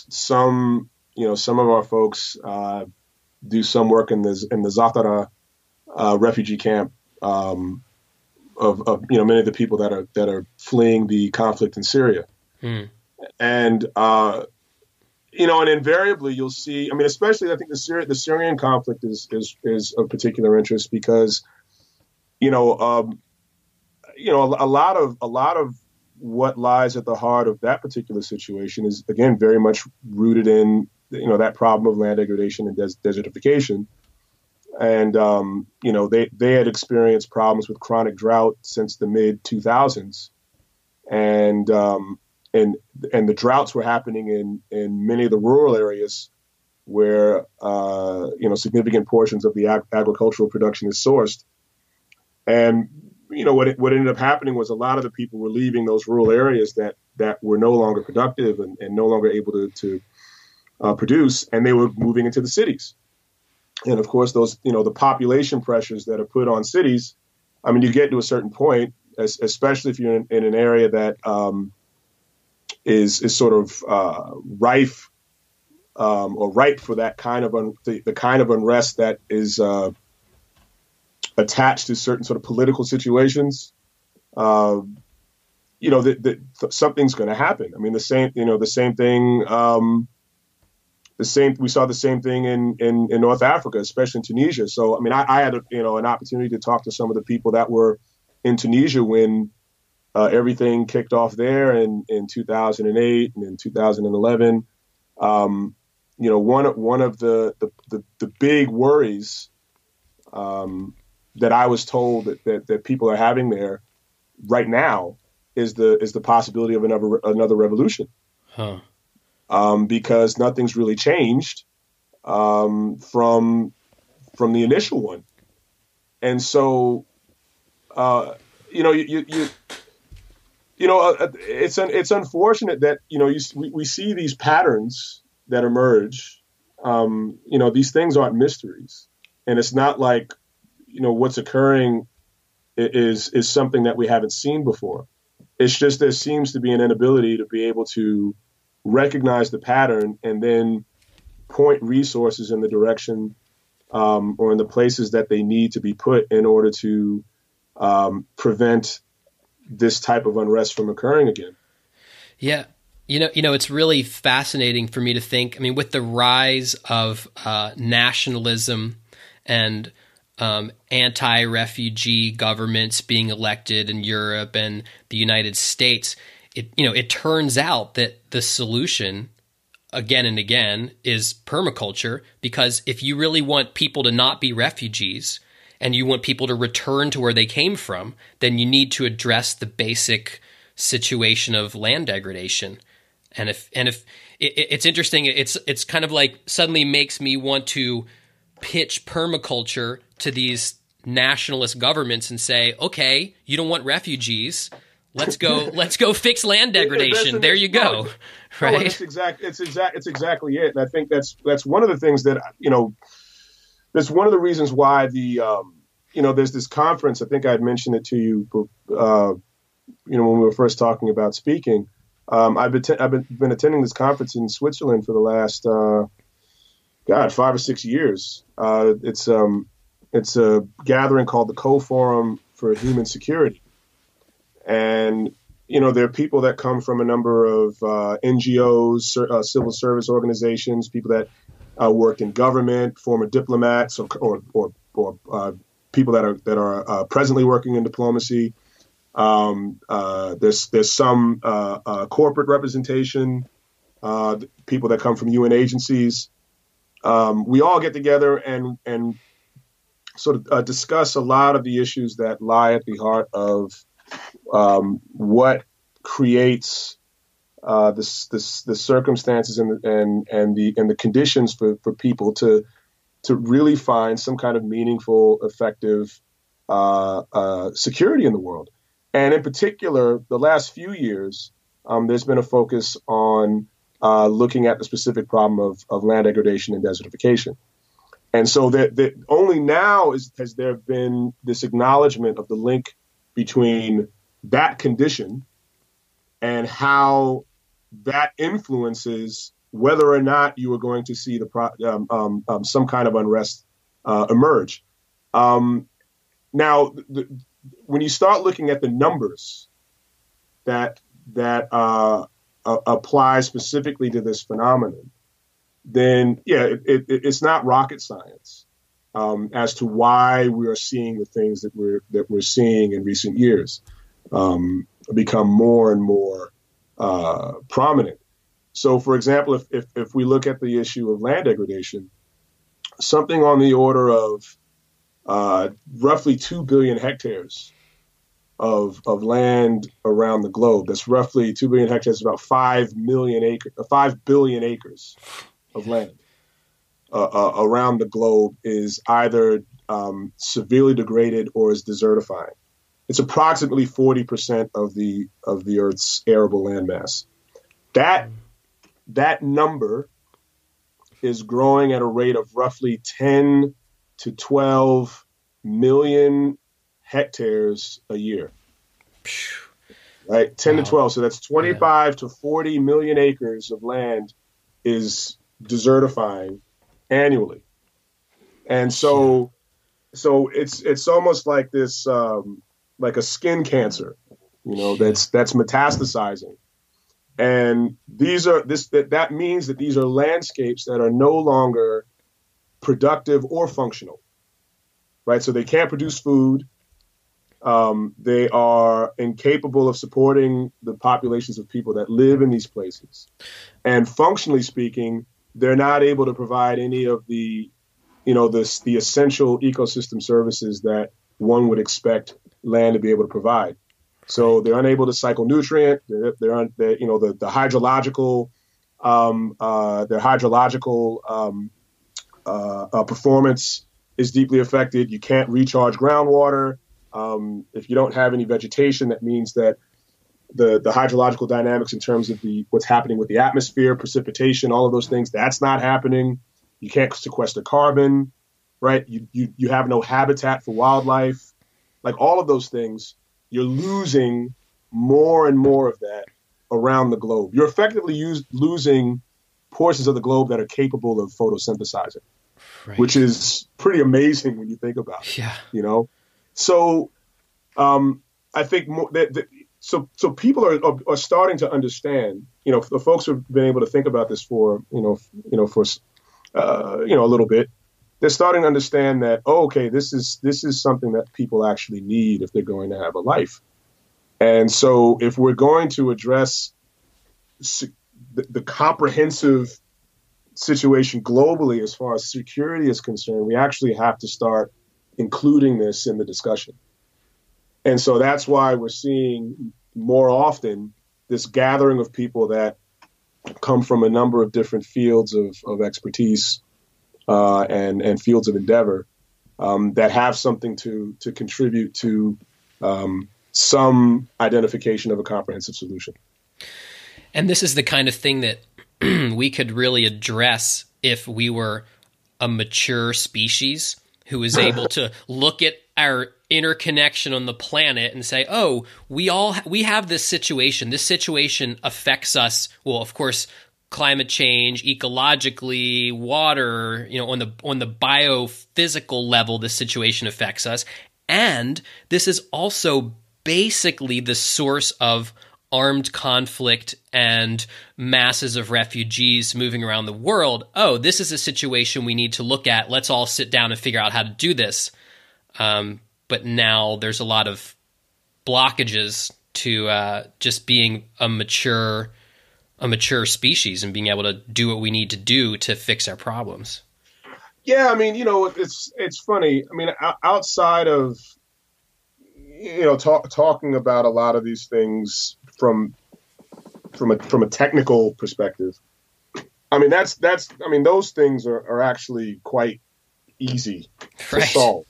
some you know, some of our folks uh, do some work in the in the Zatara uh, refugee camp um, of, of you know many of the people that are that are fleeing the conflict in Syria, hmm. and uh, you know, and invariably you'll see. I mean, especially I think the Syri- the Syrian conflict is is is of particular interest because you know um, you know a, a lot of a lot of what lies at the heart of that particular situation is, again, very much rooted in, you know, that problem of land degradation and des- desertification. And, um, you know, they, they had experienced problems with chronic drought since the mid two thousands. And um, and and the droughts were happening in, in many of the rural areas where, uh, you know, significant portions of the ag- agricultural production is sourced. And you know, what it, what ended up happening was a lot of the people were leaving those rural areas that, that were no longer productive and, and no longer able to, to uh, produce, and they were moving into the cities. And, of course, those, you know, the population pressures that are put on cities, I mean, you get to a certain point, as, especially if you're in, in an area that um, is is sort of uh, rife um, or ripe for that kind of un- the, the kind of unrest that is uh, – attached to certain sort of political situations, uh, you know, that th- th- something's going to happen. I mean, the same, you know, the same thing, um, the same, we saw the same thing in, in, in North Africa, especially in Tunisia. So, I mean, I, I had, a, you know, an opportunity to talk to some of the people that were in Tunisia when uh, everything kicked off there in, in two thousand eight and in two thousand eleven. Um, you know, one, one of the, the, the, the big worries, um, that I was told that, that, that people are having there right now is the is the possibility of another another revolution, huh. um, because nothing's really changed um, from from the initial one, and so uh, you know you you you know uh, it's un, it's unfortunate that you know you we, we see these patterns that emerge. Um, you know, these things aren't mysteries, and it's not like, you know, what's occurring is is something that we haven't seen before. It's just there seems to be an inability to be able to recognize the pattern and then point resources in the direction um, or in the places that they need to be put in order to um, prevent this type of unrest from occurring again. Yeah. You know, you know, it's really fascinating for me to think, I mean, with the rise of uh, nationalism and Um, anti-refugee governments being elected in Europe and the United States, it, you know, it turns out that the solution again and again is permaculture, because if you really want people to not be refugees and you want people to return to where they came from, then you need to address the basic situation of land degradation. And if and if it, it's interesting, it's it's kind of like suddenly makes me want to pitch permaculture to these nationalist governments and say, okay, you don't want refugees. Let's go, let's go fix land degradation. Yeah, there you go. No, right. It's exact, it's exact, it's exactly it. And I think that's, that's one of the things that, you know, that's one of the reasons why the, um, you know, there's this conference, I think I had mentioned it to you, uh, you know, when we were first talking about speaking, um, I've been, I've been, been attending this conference in Switzerland for the last, uh, God, five or six years. Uh, it's, um, It's a gathering called the Co-Forum for Human Security. And, you know, there are people that come from a number of uh, N G Os, uh, civil service organizations, people that uh, work in government, former diplomats, or or, or, or uh, people that are that are uh, presently working in diplomacy. Um, uh, there's, there's some uh, uh, corporate representation, uh, people that come from U N agencies. Um, we all get together and and sort of uh, discuss a lot of the issues that lie at the heart of um, what creates uh, the, the, the circumstances and, and, and the and the conditions for, for people to to really find some kind of meaningful, effective uh, uh, security in the world. And in particular, the last few years, um, there's been a focus on uh, looking at the specific problem of, of land degradation and desertification. And so that, that only now is, has there been this acknowledgement of the link between that condition and how that influences whether or not you were going to see the pro- um, um, um, some kind of unrest uh, emerge. Um, now, the, when you start looking at the numbers that that uh, uh, apply specifically to this phenomenon, then, yeah, it, it, it's not rocket science um, as to why we are seeing the things that we're that we're seeing in recent years um, become more and more uh, prominent. So, for example, if, if if we look at the issue of land degradation, something on the order of uh, roughly two billion hectares of of land around the globe. That's roughly two billion hectares, about five million acre, five billion acres of land uh, uh, around the globe is either um, severely degraded or is desertifying. It's approximately forty percent of the of the Earth's arable landmass. That That number is growing at a rate of roughly ten to twelve million hectares a year, right? ten wow. to twelve. So that's twenty-five yeah. to forty million acres of land is desertifying annually. And so, so it's, it's almost like this, um, like a skin cancer, you know, that's, that's metastasizing. And these are this that, that means that these are landscapes that are no longer productive or functional, right? So they can't produce food. Um, they are incapable of supporting the populations of people that live in these places. And functionally speaking, they're not able to provide any of the, you know, the, the essential ecosystem services that one would expect land to be able to provide. So they're unable to cycle nutrient. They're, they're, un, they're you know, the, the hydrological, um, uh, their hydrological um, uh, uh, performance is deeply affected. You can't recharge groundwater. Um, if you don't have any vegetation, that means that the the hydrological dynamics in terms of the what's happening with the atmosphere, precipitation, all of those things, that's not happening. You can't sequester carbon, right? You you you have no habitat for wildlife, like all of those things. You're losing more and more of that around the globe. You're effectively use, losing portions of the globe that are capable of photosynthesizing, right, which is pretty amazing when you think about it. Yeah. You know, so um, I think more that, that so so people are, are are starting to understand. You know, the folks who've been able to think about this for you know you know for uh, you know a little bit. They're starting to understand that, oh, okay, this is this is something that people actually need if they're going to have a life. And so if we're going to address the, the comprehensive situation globally as far as security is concerned, we actually have to start including this in the discussion. And so that's why we're seeing more often this gathering of people that come from a number of different fields of, of expertise Uh, and and fields of endeavor um, that have something to to contribute to um, some identification of a comprehensive solution. And this is the kind of thing that we could really address if we were a mature species who is able to look at our interconnection on the planet and say, "Oh, we all we have this situation. This situation affects us." Well, of course, climate change, ecologically, water, you know, on the on the biophysical level, this situation affects us. And this is also basically the source of armed conflict and masses of refugees moving around the world. Oh, this is a situation we need to look at. Let's all sit down and figure out how to do this. Um, but now there's a lot of blockages to uh, just being a mature a mature species and being able to do what we need to do to fix our problems. Yeah. I mean, you know, it's, it's funny. I mean, outside of, you know, talk, talking about a lot of these things from, from a, from a technical perspective, I mean, that's, that's, I mean, those things are, are actually quite easy right. to solve.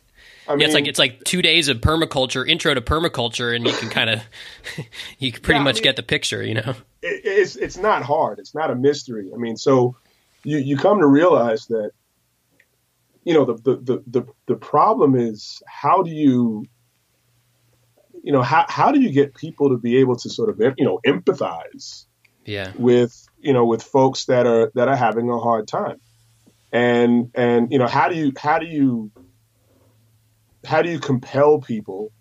I mean, yeah, it's like, it's like two days of permaculture, intro to permaculture, and you can kind of, you can pretty yeah, much I mean, get the picture, you know? It, it's it's not hard. It's not a mystery. I mean, so you, you come to realize that, you know, the, the, the, the, the problem is how do you, you know, how, how do you get people to be able to sort of, you know, empathize yeah, with, you know, with folks that are that are having a hard time. And and you know, how do you how do you how do you compel people,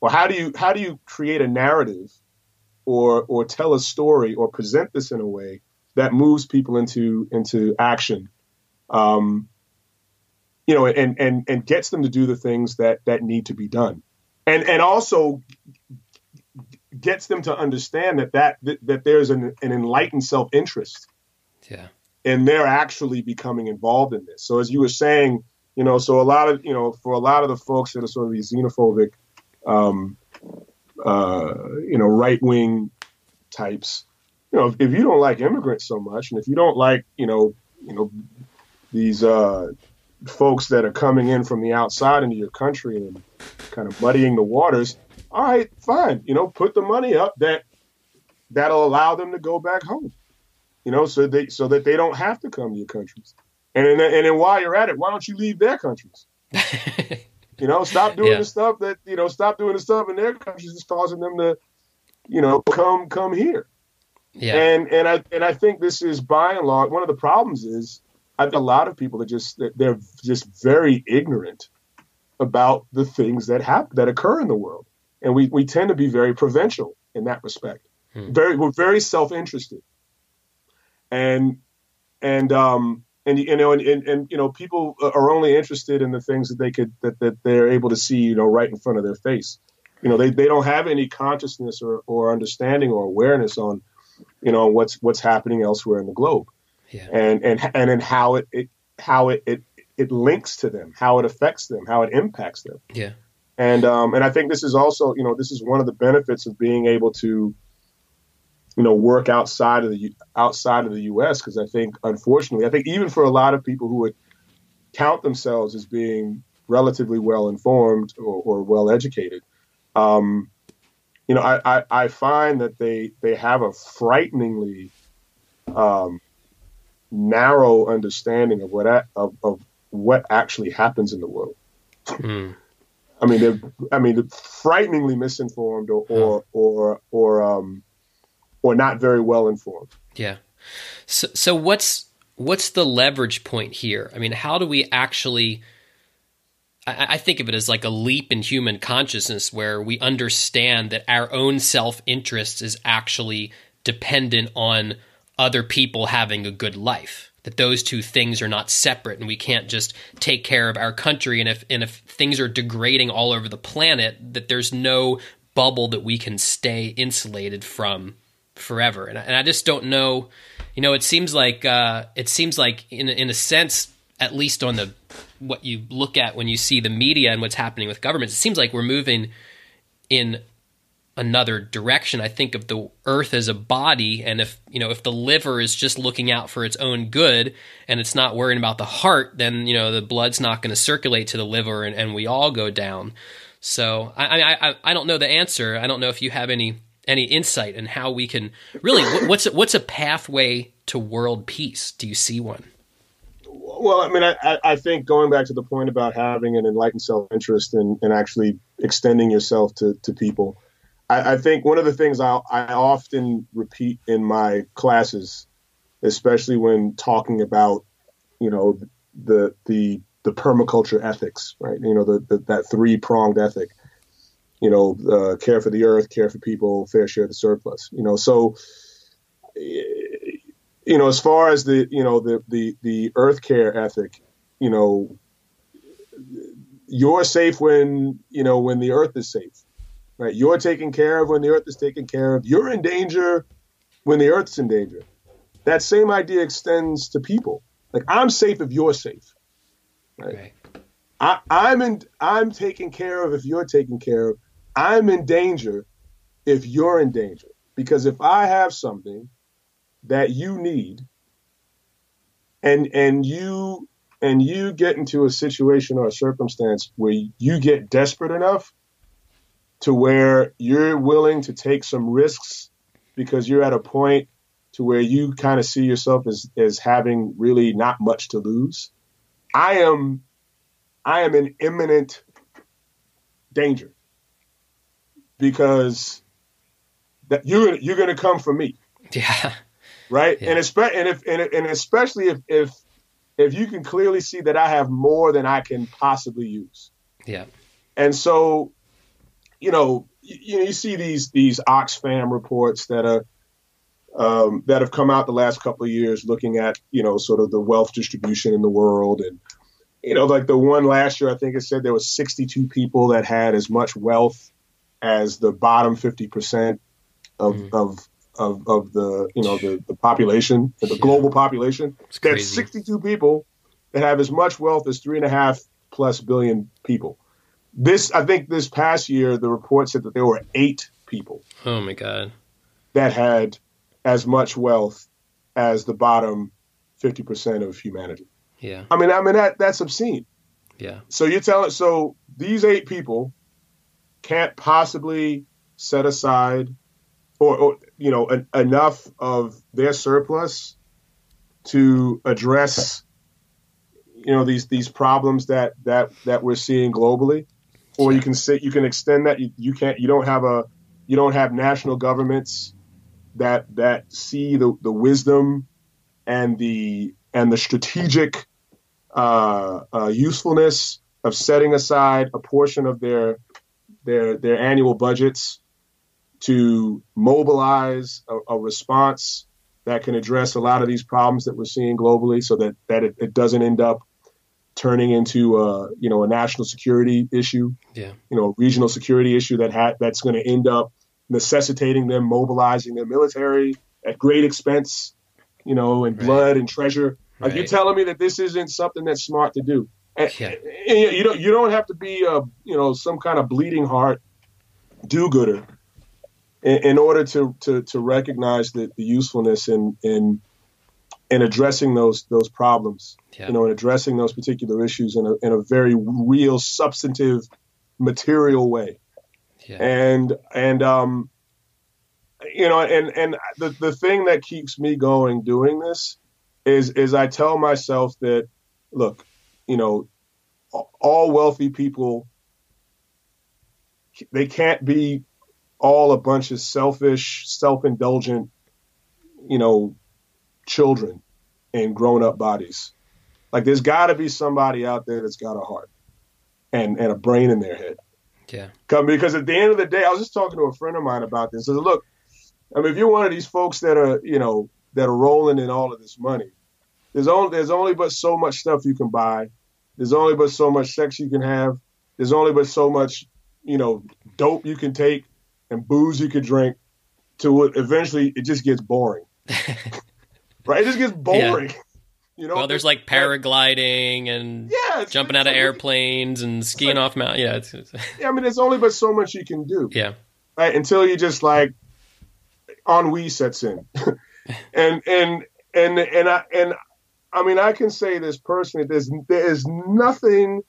or how do you how do you create a narrative or or tell a story or present this in a way that moves people into into action, um, you know, and and and gets them to do the things that that need to be done, and and also gets them to understand that that that, that there's an, an enlightened self-interest, yeah, and they're actually becoming involved in this. So as you were saying, you know, so a lot of, you know, for a lot of the folks that are sort of these xenophobic, um, uh, you know, right-wing types, you know, if, if you don't like immigrants so much, and if you don't like, you know, you know, these uh, folks that are coming in from the outside into your country and kind of muddying the waters, all right, fine, you know, put the money up that that'll allow them to go back home, you know, so they so that they don't have to come to your countries. And then, and then while you're at it, why don't you leave their countries? You know, stop doing yeah. the stuff that, you know, stop doing the stuff in their countries that's causing them to, you know, come come here. Yeah. And and I and I think this is by and large one of the problems is I think a lot of people are just they're just very ignorant about the things that happen that occur in the world, and we, we tend to be very provincial in that respect. Hmm. Very we're very self-interested, and and um and you know and, and and you know people are only interested in the things that they could that that they're able to see, you know, right in front of their face. You know, they they don't have any consciousness or or understanding or awareness on, you know, what's what's happening elsewhere in the globe, yeah. and and and in how it, it how it, it it links to them, how it affects them, how it impacts them. Yeah, and um and I think this is also, you know, this is one of the benefits of being able to, you know, work outside of the outside of the U S because I think unfortunately I think even for a lot of people who would count themselves as being relatively well informed or, or well educated, um, you know, I, I, I find that they, they have a frighteningly um, narrow understanding of what a, of, of what actually happens in the world. Mm. I mean, they're I mean, they're frighteningly misinformed or or, mm. or or um or not very well informed. Yeah. So so what's what's the leverage point here? I mean, how do we actually? I think of it as like a leap in human consciousness where we understand that our own self-interest is actually dependent on other people having a good life, that those two things are not separate, and we can't just take care of our country. And if, and if things are degrading all over the planet, that there's no bubble that we can stay insulated from forever. And I, and I just don't know, you know, it seems like, uh, it seems like in, in a sense, at least on the what you look at when you see the media and what's happening with governments, it seems like we're moving in another direction. I think of the earth as a body, and if you know if the liver is just looking out for its own good and it's not worrying about the heart, then you know the blood's not going to circulate to the liver, and, and we all go down. So I, I I I don't know the answer. I don't know if you have any any insight in how we can really what's what's a pathway to world peace? Do you see one? Well, I mean, I, I think going back to the point about having an enlightened self-interest and, and actually extending yourself to, to people, I, I think one of the things I I often repeat in my classes, especially when talking about, you know, the the the permaculture ethics, right? You know, the, the that three-pronged ethic, you know, uh, care for the earth, care for people, fair share of the surplus, you know, so. You know, as far as the, you know, the, the, the earth care ethic, you know, you're safe when, you know, when the earth is safe, right? You're taken care of when the earth is taken care of. You're in danger when the earth's in danger. That same idea extends to people. Like, I'm safe if you're safe, right? Okay. I, I'm in, I'm taken care of if you're taken care of. I'm in danger if you're in danger, because if I have something that you need, and and you and you get into a situation or a circumstance where you get desperate enough to where you're willing to take some risks because you're at a point to where you kind of see yourself as, as having really not much to lose, I am I am in imminent danger because that you're you're going to come for me. Yeah. Right. Yeah. And, espe- and if and, and especially if, if if you can clearly see that I have more than I can possibly use. Yeah. And so, you know, you, you see these these Oxfam reports that are um, that have come out the last couple of years looking at, you know, sort of the wealth distribution in the world. And, you know, like the one last year, I think it said there was sixty-two people that had as much wealth as the bottom fifty percent of, mm. of, of, of the, you know, the, the population, the yeah. global population. That's sixty-two people that have as much wealth as three and a half plus billion people. This, I think this past year, the report said that there were eight people. Oh my God. That had as much wealth as the bottom fifty percent of humanity. Yeah. I mean, I mean, that that's obscene. Yeah. So you're telling, so these eight people can't possibly set aside or, or you know, an, enough of their surplus to address, you know, these, these problems that, that, that we're seeing globally, or yeah. you can sit, you can extend that. You, you can't, you don't have a, you don't have national governments that, that see the, the wisdom and the, and the strategic uh, uh, usefulness of setting aside a portion of their their their annual budgets to mobilize a, a response that can address a lot of these problems that we're seeing globally, so that that it, it doesn't end up turning into a you know a national security issue, yeah. you know, a regional security issue that ha- that's going to end up necessitating them mobilizing their military at great expense. You know, and right. blood and treasure. Like right. you're telling me that this isn't something that's smart to do. And, yeah. and you don't you don't have to be a you know some kind of bleeding heart do-gooder in, in order to, to, to recognize the, the usefulness in in in addressing those those problems. Yeah. You know, in addressing those particular issues in a in a very real, substantive, material way. Yeah. And and um. You know, and, and the, the thing that keeps me going doing this is is I tell myself that, look, you know, all wealthy people, they can't be all a bunch of selfish, self-indulgent, you know, children in grown-up bodies. Like, there's got to be somebody out there that's got a heart and, and a brain in their head. Yeah. Because at the end of the day, I was just talking to a friend of mine about this. I said, look, I mean, if you're one of these folks that are, you know, that are rolling in all of this money, there's only there's only but so much stuff you can buy. There's only but so much sex you can have. There's only but so much, you know, dope you can take and booze you can drink. To eventually, it just gets boring, right? It just gets boring. Yeah. You know, well, there's like paragliding and yeah, jumping out of airplanes and skiing like, off mountains. Yeah, it's, it's, yeah, I mean, there's only but so much you can do. Yeah, right? Until you just like. Ennui sets in, and and and and I and I mean I can say this personally. There's there is nothing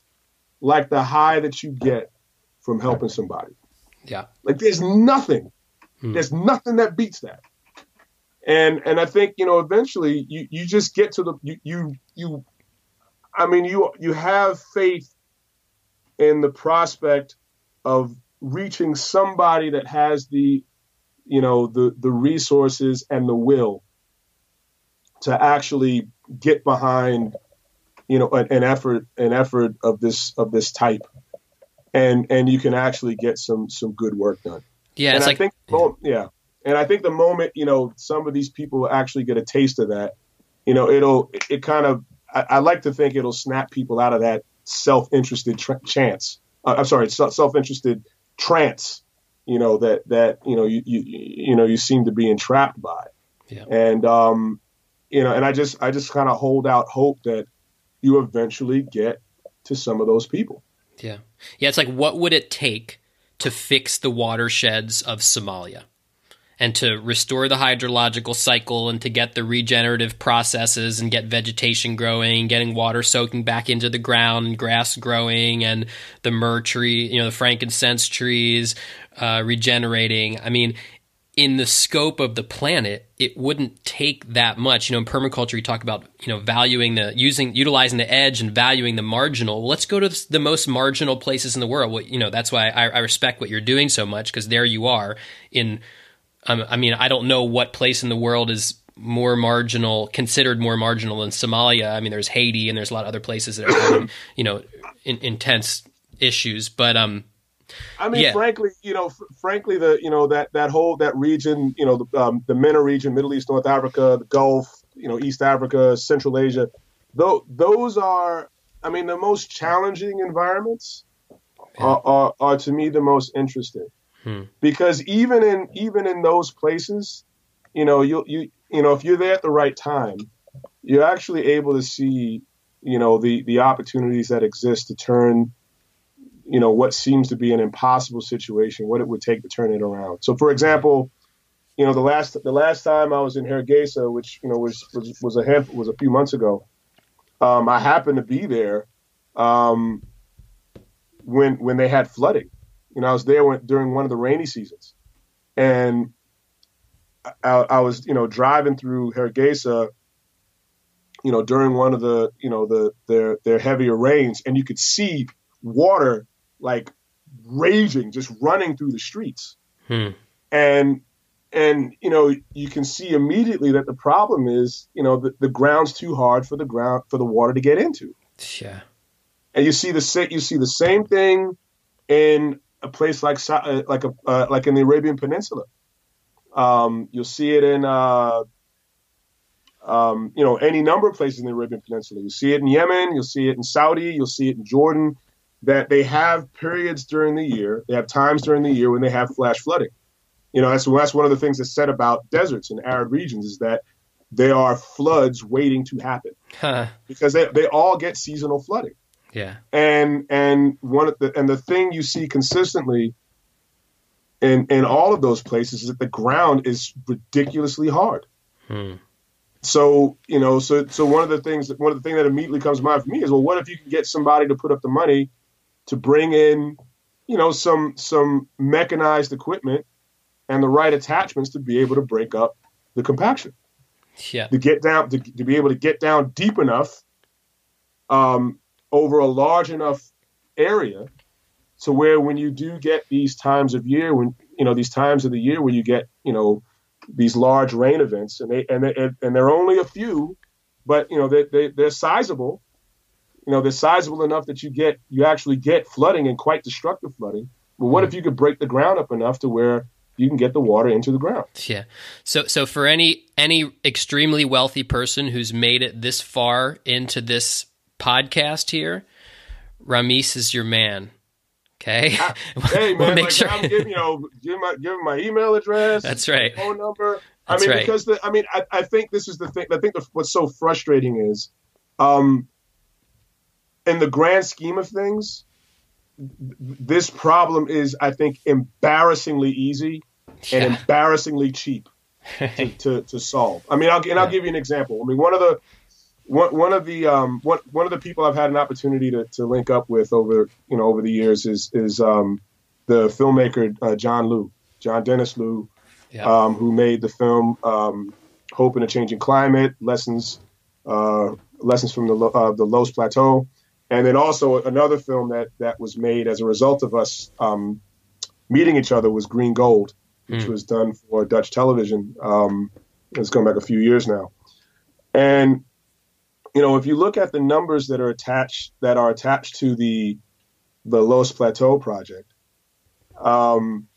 like the high that you get from helping somebody. Yeah, like there's nothing, hmm. there's nothing that beats that. And and I think you know eventually you, you just get to the you, you you, I mean you you have faith in the prospect of reaching somebody that has the. you know, the, the resources and the will to actually get behind, you know, an, an effort, an effort of this, of this type. And, and you can actually get some, some good work done. Yeah. And it's I like, think, yeah. yeah. And I think the moment, you know, some of these people actually get a taste of that, you know, it'll, it, it kind of, I, I like to think it'll snap people out of that self-interested tra- chance. Uh, I'm sorry, self-interested trance. You know that that you know you you you know you seem to be entrapped by, yeah. and um, you know, and I just I just kind of hold out hope that you eventually get to some of those people. Yeah, yeah. It's like, what would it take to fix the watersheds of Somalia, and to restore the hydrological cycle, and to get the regenerative processes, and get vegetation growing, getting water soaking back into the ground, and grass growing, and the myrrh tree, you know, the frankincense trees. Uh, regenerating. I mean, in the scope of the planet, it wouldn't take that much. You know, in permaculture, you talk about, you know, valuing the, using, utilizing the edge and valuing the marginal. Let's go to the most marginal places in the world. Well, you know, that's why I, I respect what you're doing so much, because there you are in um, I mean, I don't know what place in the world is more marginal, considered more marginal than Somalia. I mean, there's Haiti and there's a lot of other places that are having, you know, in, intense issues. But um, I mean, yeah. frankly, you know, fr- frankly, the you know that that whole that region, you know, the, um, the MENA region, Middle East, North Africa, the Gulf, you know, East Africa, Central Asia, though those are, I mean, the most challenging environments are, are, are to me the most interesting, hmm. because even in even in those places, you know, you you you know, if you're there at the right time, you're actually able to see, you know, the the opportunities that exist to turn, you know, what seems to be an impossible situation, what it would take to turn it around. So, for example, you know, the last the last time I was in Hargeisa, which you know was was, was a handful, was a few months ago. Um, I happened to be there um, when when they had flooding. You know, I was there when, during one of the rainy seasons, and I, I was you know driving through Hargeisa, you know, during one of the you know the their their heavier rains, and you could see water like raging, just running through the streets, hmm. and. And, you know, you can see immediately that the problem is, you know, the, the ground's too hard for the ground for the water to get into. Yeah. And you see the you see the same thing in a place like like a uh, like in the Arabian Peninsula. Um, you'll see it in, uh, um, you know, any number of places in the Arabian Peninsula. You see it in Yemen. You'll see it in Saudi. You'll see it in Jordan. That they have periods during the year. They have times during the year when they have flash flooding. You know, that's, that's one of the things that's said about deserts and arid regions is that there are floods waiting to happen huh. because they, they all get seasonal flooding. Yeah. And and one of the and the thing you see consistently in in all of those places is that the ground is ridiculously hard. Hmm. So, you know, so so one of the things that one of the thing that immediately comes to mind for me is, well, what if you can get somebody to put up the money to bring in, you know, some some mechanized equipment and the right attachments to be able to break up the compaction, yeah. to get down, to, to be able to get down deep enough um, over a large enough area to where when you do get these times of year, when, you know, these times of the year where you get, you know, these large rain events and they, and they, and they're only a few, but you know, they, they, they're sizable, you know, they're sizable enough that you get, you actually get flooding and quite destructive flooding. But what mm. if you could break the ground up enough to where you can get the water into the ground? Yeah. So so for any any extremely wealthy person who's made it this far into this podcast here, Rhamis is your man. Okay? I, hey, man, we'll make like, sure. I'm giving, you know, give my, give my email address. That's right. Phone number. That's I mean, right. because the, I mean, I, I think this is the thing. I think the, what's so frustrating is um, in the grand scheme of things, this problem is, I think, embarrassingly easy. And yeah. embarrassingly cheap to, to, to solve. I mean, I'll, and yeah. I'll give you an example. I mean, one of the one, one of the um, one, one of the people I've had an opportunity to, to link up with over you know over the years is is um, the filmmaker uh, John Liu, John Dennis Liu, yeah. um, who made the film um, "Hope in a Changing Climate: Lessons uh, Lessons from the uh, the Loess Plateau." And then also another film that, that was made as a result of us um, meeting each other was Green Gold, which mm. was done for Dutch television. Um, it's going back a few years now. And, you know, if you look at the numbers that are attached that are attached to the the Loess Plateau project, um,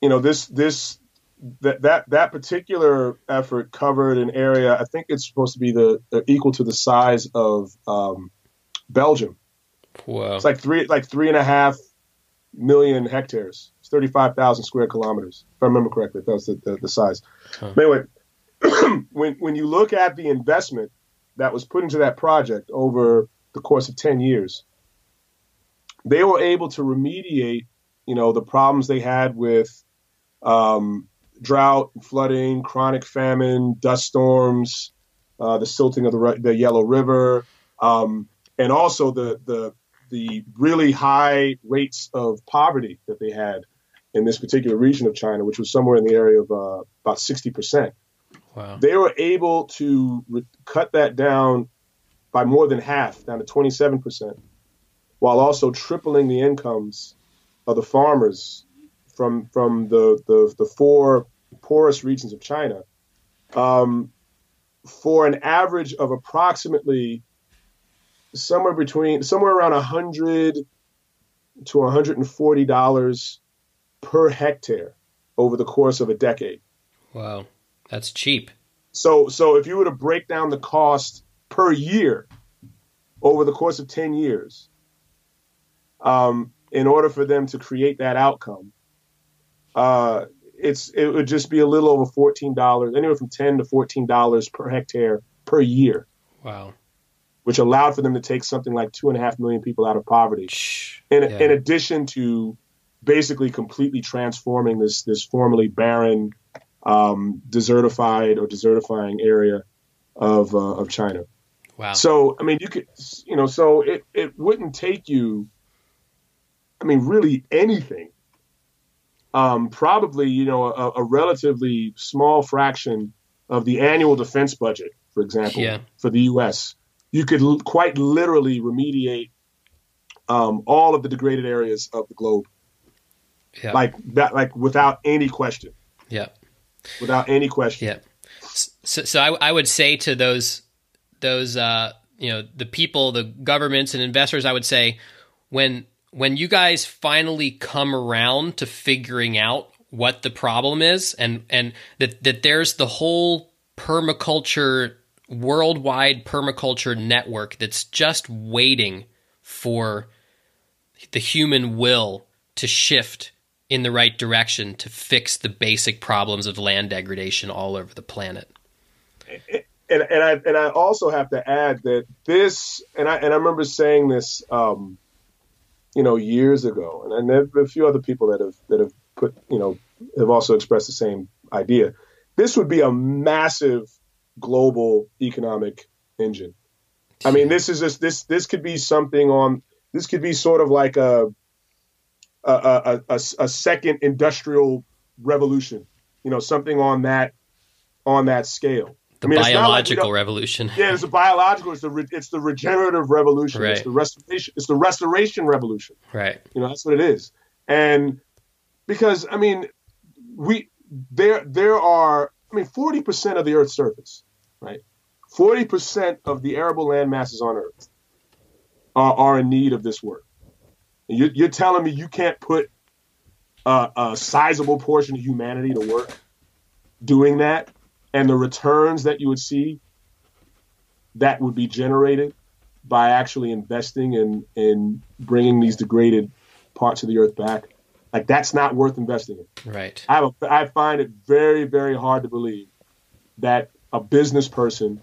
you know, this this that, that that particular effort covered an area. I think it's supposed to be the, the equal to the size of um, Belgium. Wow. It's like three, like three and a half million hectares. It's thirty-five thousand square kilometers, if I remember correctly. That was the, the, the size. Huh. But anyway, when when you look at the investment that was put into that project over the course of ten years, they were able to remediate, you know, the problems they had with um, drought, flooding, chronic famine, dust storms, uh, the silting of the the Yellow River. Um, And also the, the the really high rates of poverty that they had in this particular region of China, which was somewhere in the area of uh, about sixty percent. Wow. They were able to re- cut that down by more than half, down to twenty-seven percent, while also tripling the incomes of the farmers from from the the, the four poorest regions of China, um, for an average of approximately somewhere between somewhere around one hundred to one hundred forty dollars per hectare over the course of a decade. Wow, that's cheap. So, so if you were to break down the cost per year over the course of ten years, um, in order for them to create that outcome, uh, it's it would just be a little over fourteen dollars, anywhere from ten to fourteen dollars per hectare per year. Wow. Which allowed for them to take something like two and a half million people out of poverty. In, yeah. in addition to basically completely transforming this this formerly barren, um, desertified or desertifying area of uh, of China. Wow. So I mean, you could, you know, so it, it wouldn't take you, I mean, really anything. Um, probably, you know, a, a relatively small fraction of the annual defense budget, for example, yeah. for the U S. You could l- quite literally remediate um, all of the degraded areas of the globe, yeah. like that, like without any question. Yeah, without any question. Yeah. So, so I, I would say to those, those, uh, you know, the people, the governments, and investors, I would say, when when you guys finally come around to figuring out what the problem is, and and that that there's the whole permaculture. Worldwide permaculture network that's just waiting for the human will to shift in the right direction to fix the basic problems of land degradation all over the planet. And, and I and I also have to add that this, and I and I remember saying this, um, you know, years ago, and, and there have been a few other people that have that have put, you know, have also expressed the same idea. This would be a massive global economic engine. I mean, this is just, this this could be something on this could be sort of like a a, a, a, a second industrial revolution, you know, something on that on that scale. The I mean, biological like, revolution. Yeah, it's a biological. It's the re, it's the regenerative revolution. Right. It's the restoration. It's the restoration revolution. Right. You know, that's what it is. And because I mean, we there there are I mean, forty percent of the Earth's surface. Right, forty percent of the arable land masses on Earth are, are in need of this work. And you, you're telling me you can't put uh, a sizable portion of humanity to work doing that, and the returns that you would see that would be generated by actually investing in in bringing these degraded parts of the Earth back. Like, that's not worth investing in. Right. I have a, I find it very very hard to believe that a business person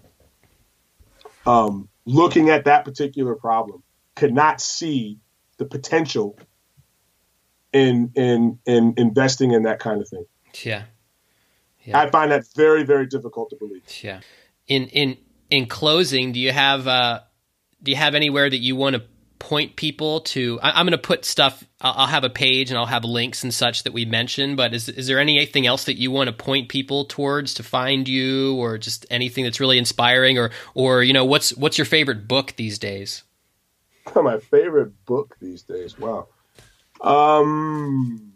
um, looking at that particular problem could not see the potential in, in, in investing in that kind of thing. Yeah. yeah. I find that very, very difficult to believe. Yeah. In, in, in closing, do you have, uh, do you have anywhere that you want to point people to? I, I'm going to put stuff, I'll, I'll have a page and I'll have links and such that we mentioned, but is is there anything else that you want to point people towards to find you, or just anything that's really inspiring, or, or, you know, what's, what's your favorite book these days? My favorite book these days. Wow. Um,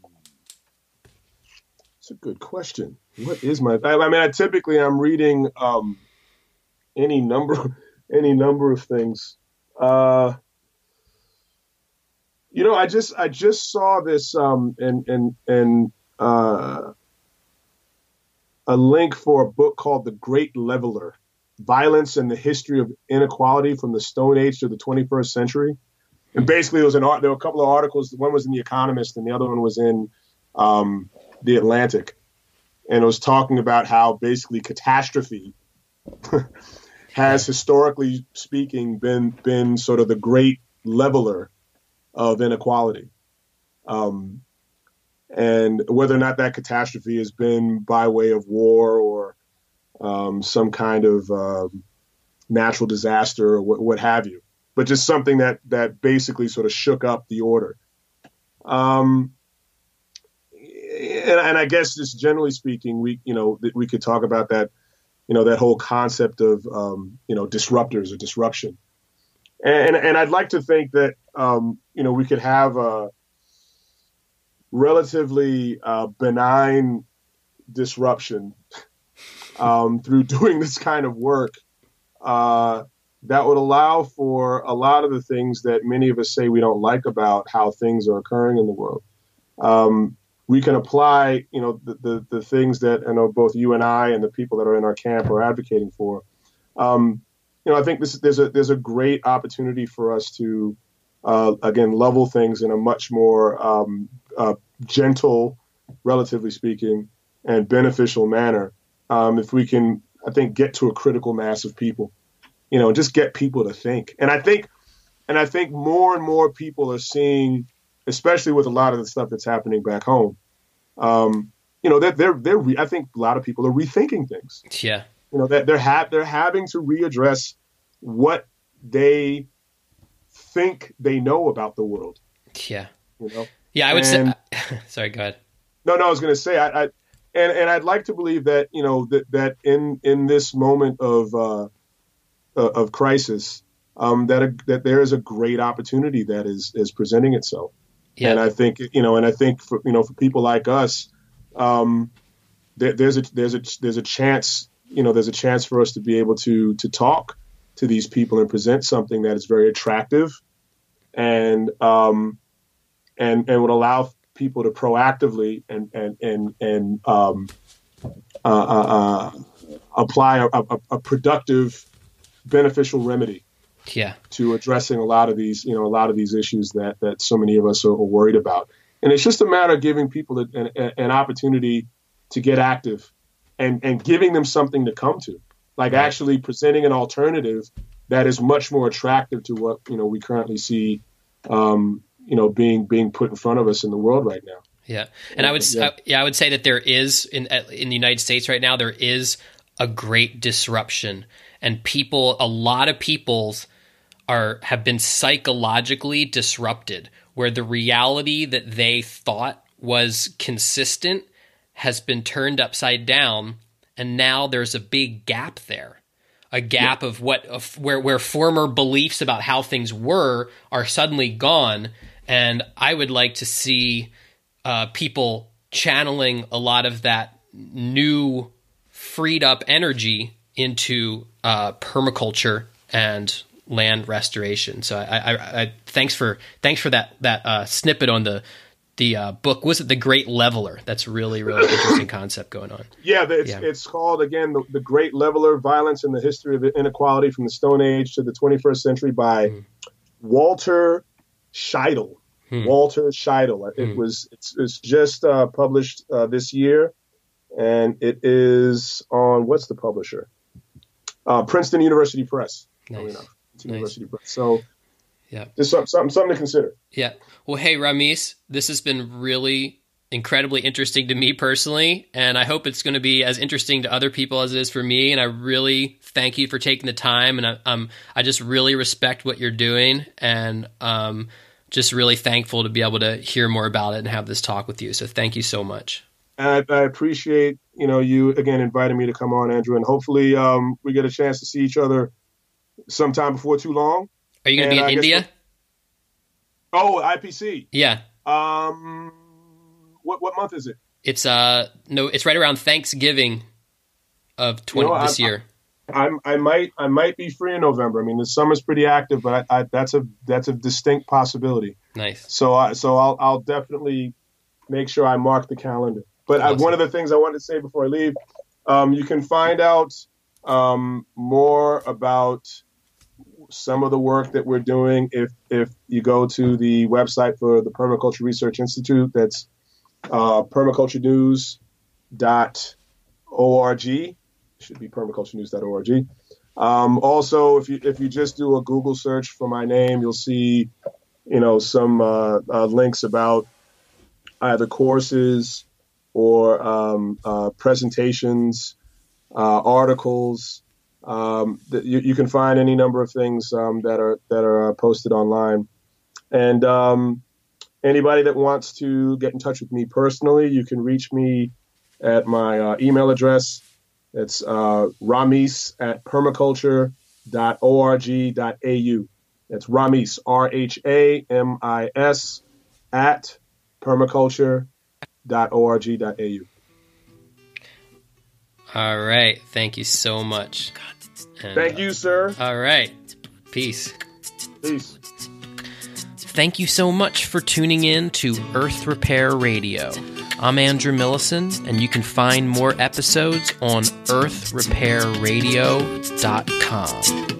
it's a good question. What is my, I, I mean, I typically I'm reading, um, any number, any number of things. Uh, You know, I just I just saw this um and and and uh, a link for a book called The Great Leveler: Violence and the History of Inequality from the Stone Age to the twenty-first century. And basically, it was an art. There were a couple of articles. One was in The Economist, and the other one was in um, The Atlantic, and it was talking about how basically catastrophe has, historically speaking, been been sort of the great leveler of inequality, um, and whether or not that catastrophe has been by way of war or um, some kind of uh, natural disaster or what, what have you, but just something that that basically sort of shook up the order. Um, and, and I guess just generally speaking, we you know we could talk about that, you know, that whole concept of um, you know disruptors or disruption. And, and I'd like to think that, um, you know, we could have a, relatively uh, benign disruption um, through doing this kind of work uh, that would allow for a lot of the things that many of us say we don't like about how things are occurring in the world. Um, we can apply, you know, the, the, the things that I know both you and I and the people that are in our camp are advocating for. Um, you know, I think this, there's a there's a great opportunity for us to, uh, again, level things in a much more um, uh, gentle, relatively speaking, and beneficial manner. Um, if we can, I think, get to a critical mass of people, you know, just get people to think. And I think, and I think more and more people are seeing, especially with a lot of the stuff that's happening back home, um, you know, that they're they're. Re- I think a lot of people are rethinking things. Yeah. You know, that they're ha- they're having to readdress what they think they know about the world. Yeah. You know? Yeah, I would and, say. Sorry, go ahead. No, no, I was going to say, I, I and and I'd like to believe that, you know, that that in in this moment of uh, of crisis, um, that a, that there is a great opportunity that is is presenting itself. Yeah. And I think, you know, and I think for, you know, for people like us, um, there, there's a there's a there's a chance. You know, there's a chance for us to be able to to talk to these people and present something that is very attractive, and um, and and would allow people to proactively and and and and um, uh, uh, uh, apply a, a, a productive, beneficial remedy. Yeah. To addressing a lot of these, you know, a lot of these issues that that so many of us are, are worried about, and it's just a matter of giving people an, an, an opportunity to get active. And, and giving them something to come to, like actually presenting an alternative that is much more attractive to what, you know, we currently see, um, you know, being being put in front of us in the world right now. Yeah, and I would, yeah, I, yeah, I would say that there is in in the United States right now there is a great disruption, and people, a lot of peoples are have been psychologically disrupted, where the reality that they thought was consistent has been turned upside down, and now there's a big gap there, a gap yeah. of what of where where former beliefs about how things were are suddenly gone. And I would like to see uh, people channeling a lot of that new freed up energy into uh, permaculture and land restoration. So I, I, I thanks for thanks for that that uh, snippet on the. The uh, book, was it The Great Leveler? That's really, really interesting concept going on. Yeah, it's, yeah. it's called, again, the, the Great Leveler, Violence and the History of Inequality from the Stone Age to the twenty-first century by mm. Walter Scheidel. Mm. Walter Scheidel. It mm. was it's, it's just uh, published uh, this year, and it is on, what's the publisher? Uh, Princeton University Press. Nice. Enough, Princeton nice. University Press. So, yeah, just something, something to consider. Yeah. Well, hey, Rhamis, this has been really incredibly interesting to me personally, and I hope it's going to be as interesting to other people as it is for me. And I really thank you for taking the time, and I, um, I just really respect what you're doing, and um, just really thankful to be able to hear more about it and have this talk with you. So thank you so much. I, I appreciate, you know, you again inviting me to come on, Andrew, and hopefully um, we get a chance to see each other sometime before too long. Are you going to be in I India? Oh, I P C. Yeah. Um, what what month is it? It's uh no, it's right around Thanksgiving of twenty you know, this I, year. I, I'm I might I might be free in November. I mean, the summer's pretty active, but I, I, that's a that's a distinct possibility. Nice. So I so I'll I'll definitely make sure I mark the calendar. But awesome. I, one of the things I wanted to say before I leave, um, you can find out um more about some of the work that we're doing if if you go to the website for the Permaculture Research Institute. That's uh, permaculture news dot org. It should be permaculture news dot org. Um, also, if you if you just do a Google search for my name, you'll see, you know, some uh, uh, links about either courses or um, uh, presentations, uh, articles. Um, th- you, you can find any number of things um, that are that are uh, posted online, and um, anybody that wants to get in touch with me personally, you can reach me at my uh, email address. It's uh, Rhamis at permaculture dot org dot a u. That's Rhamis, R H A M I S at permaculture dot org dot a u. All right. Thank you so much. And, Thank uh, you, sir. All right. Peace. Peace. Thank you so much for tuning in to Earth Repair Radio. I'm Andrew Millison, and you can find more episodes on earth repair radio dot com.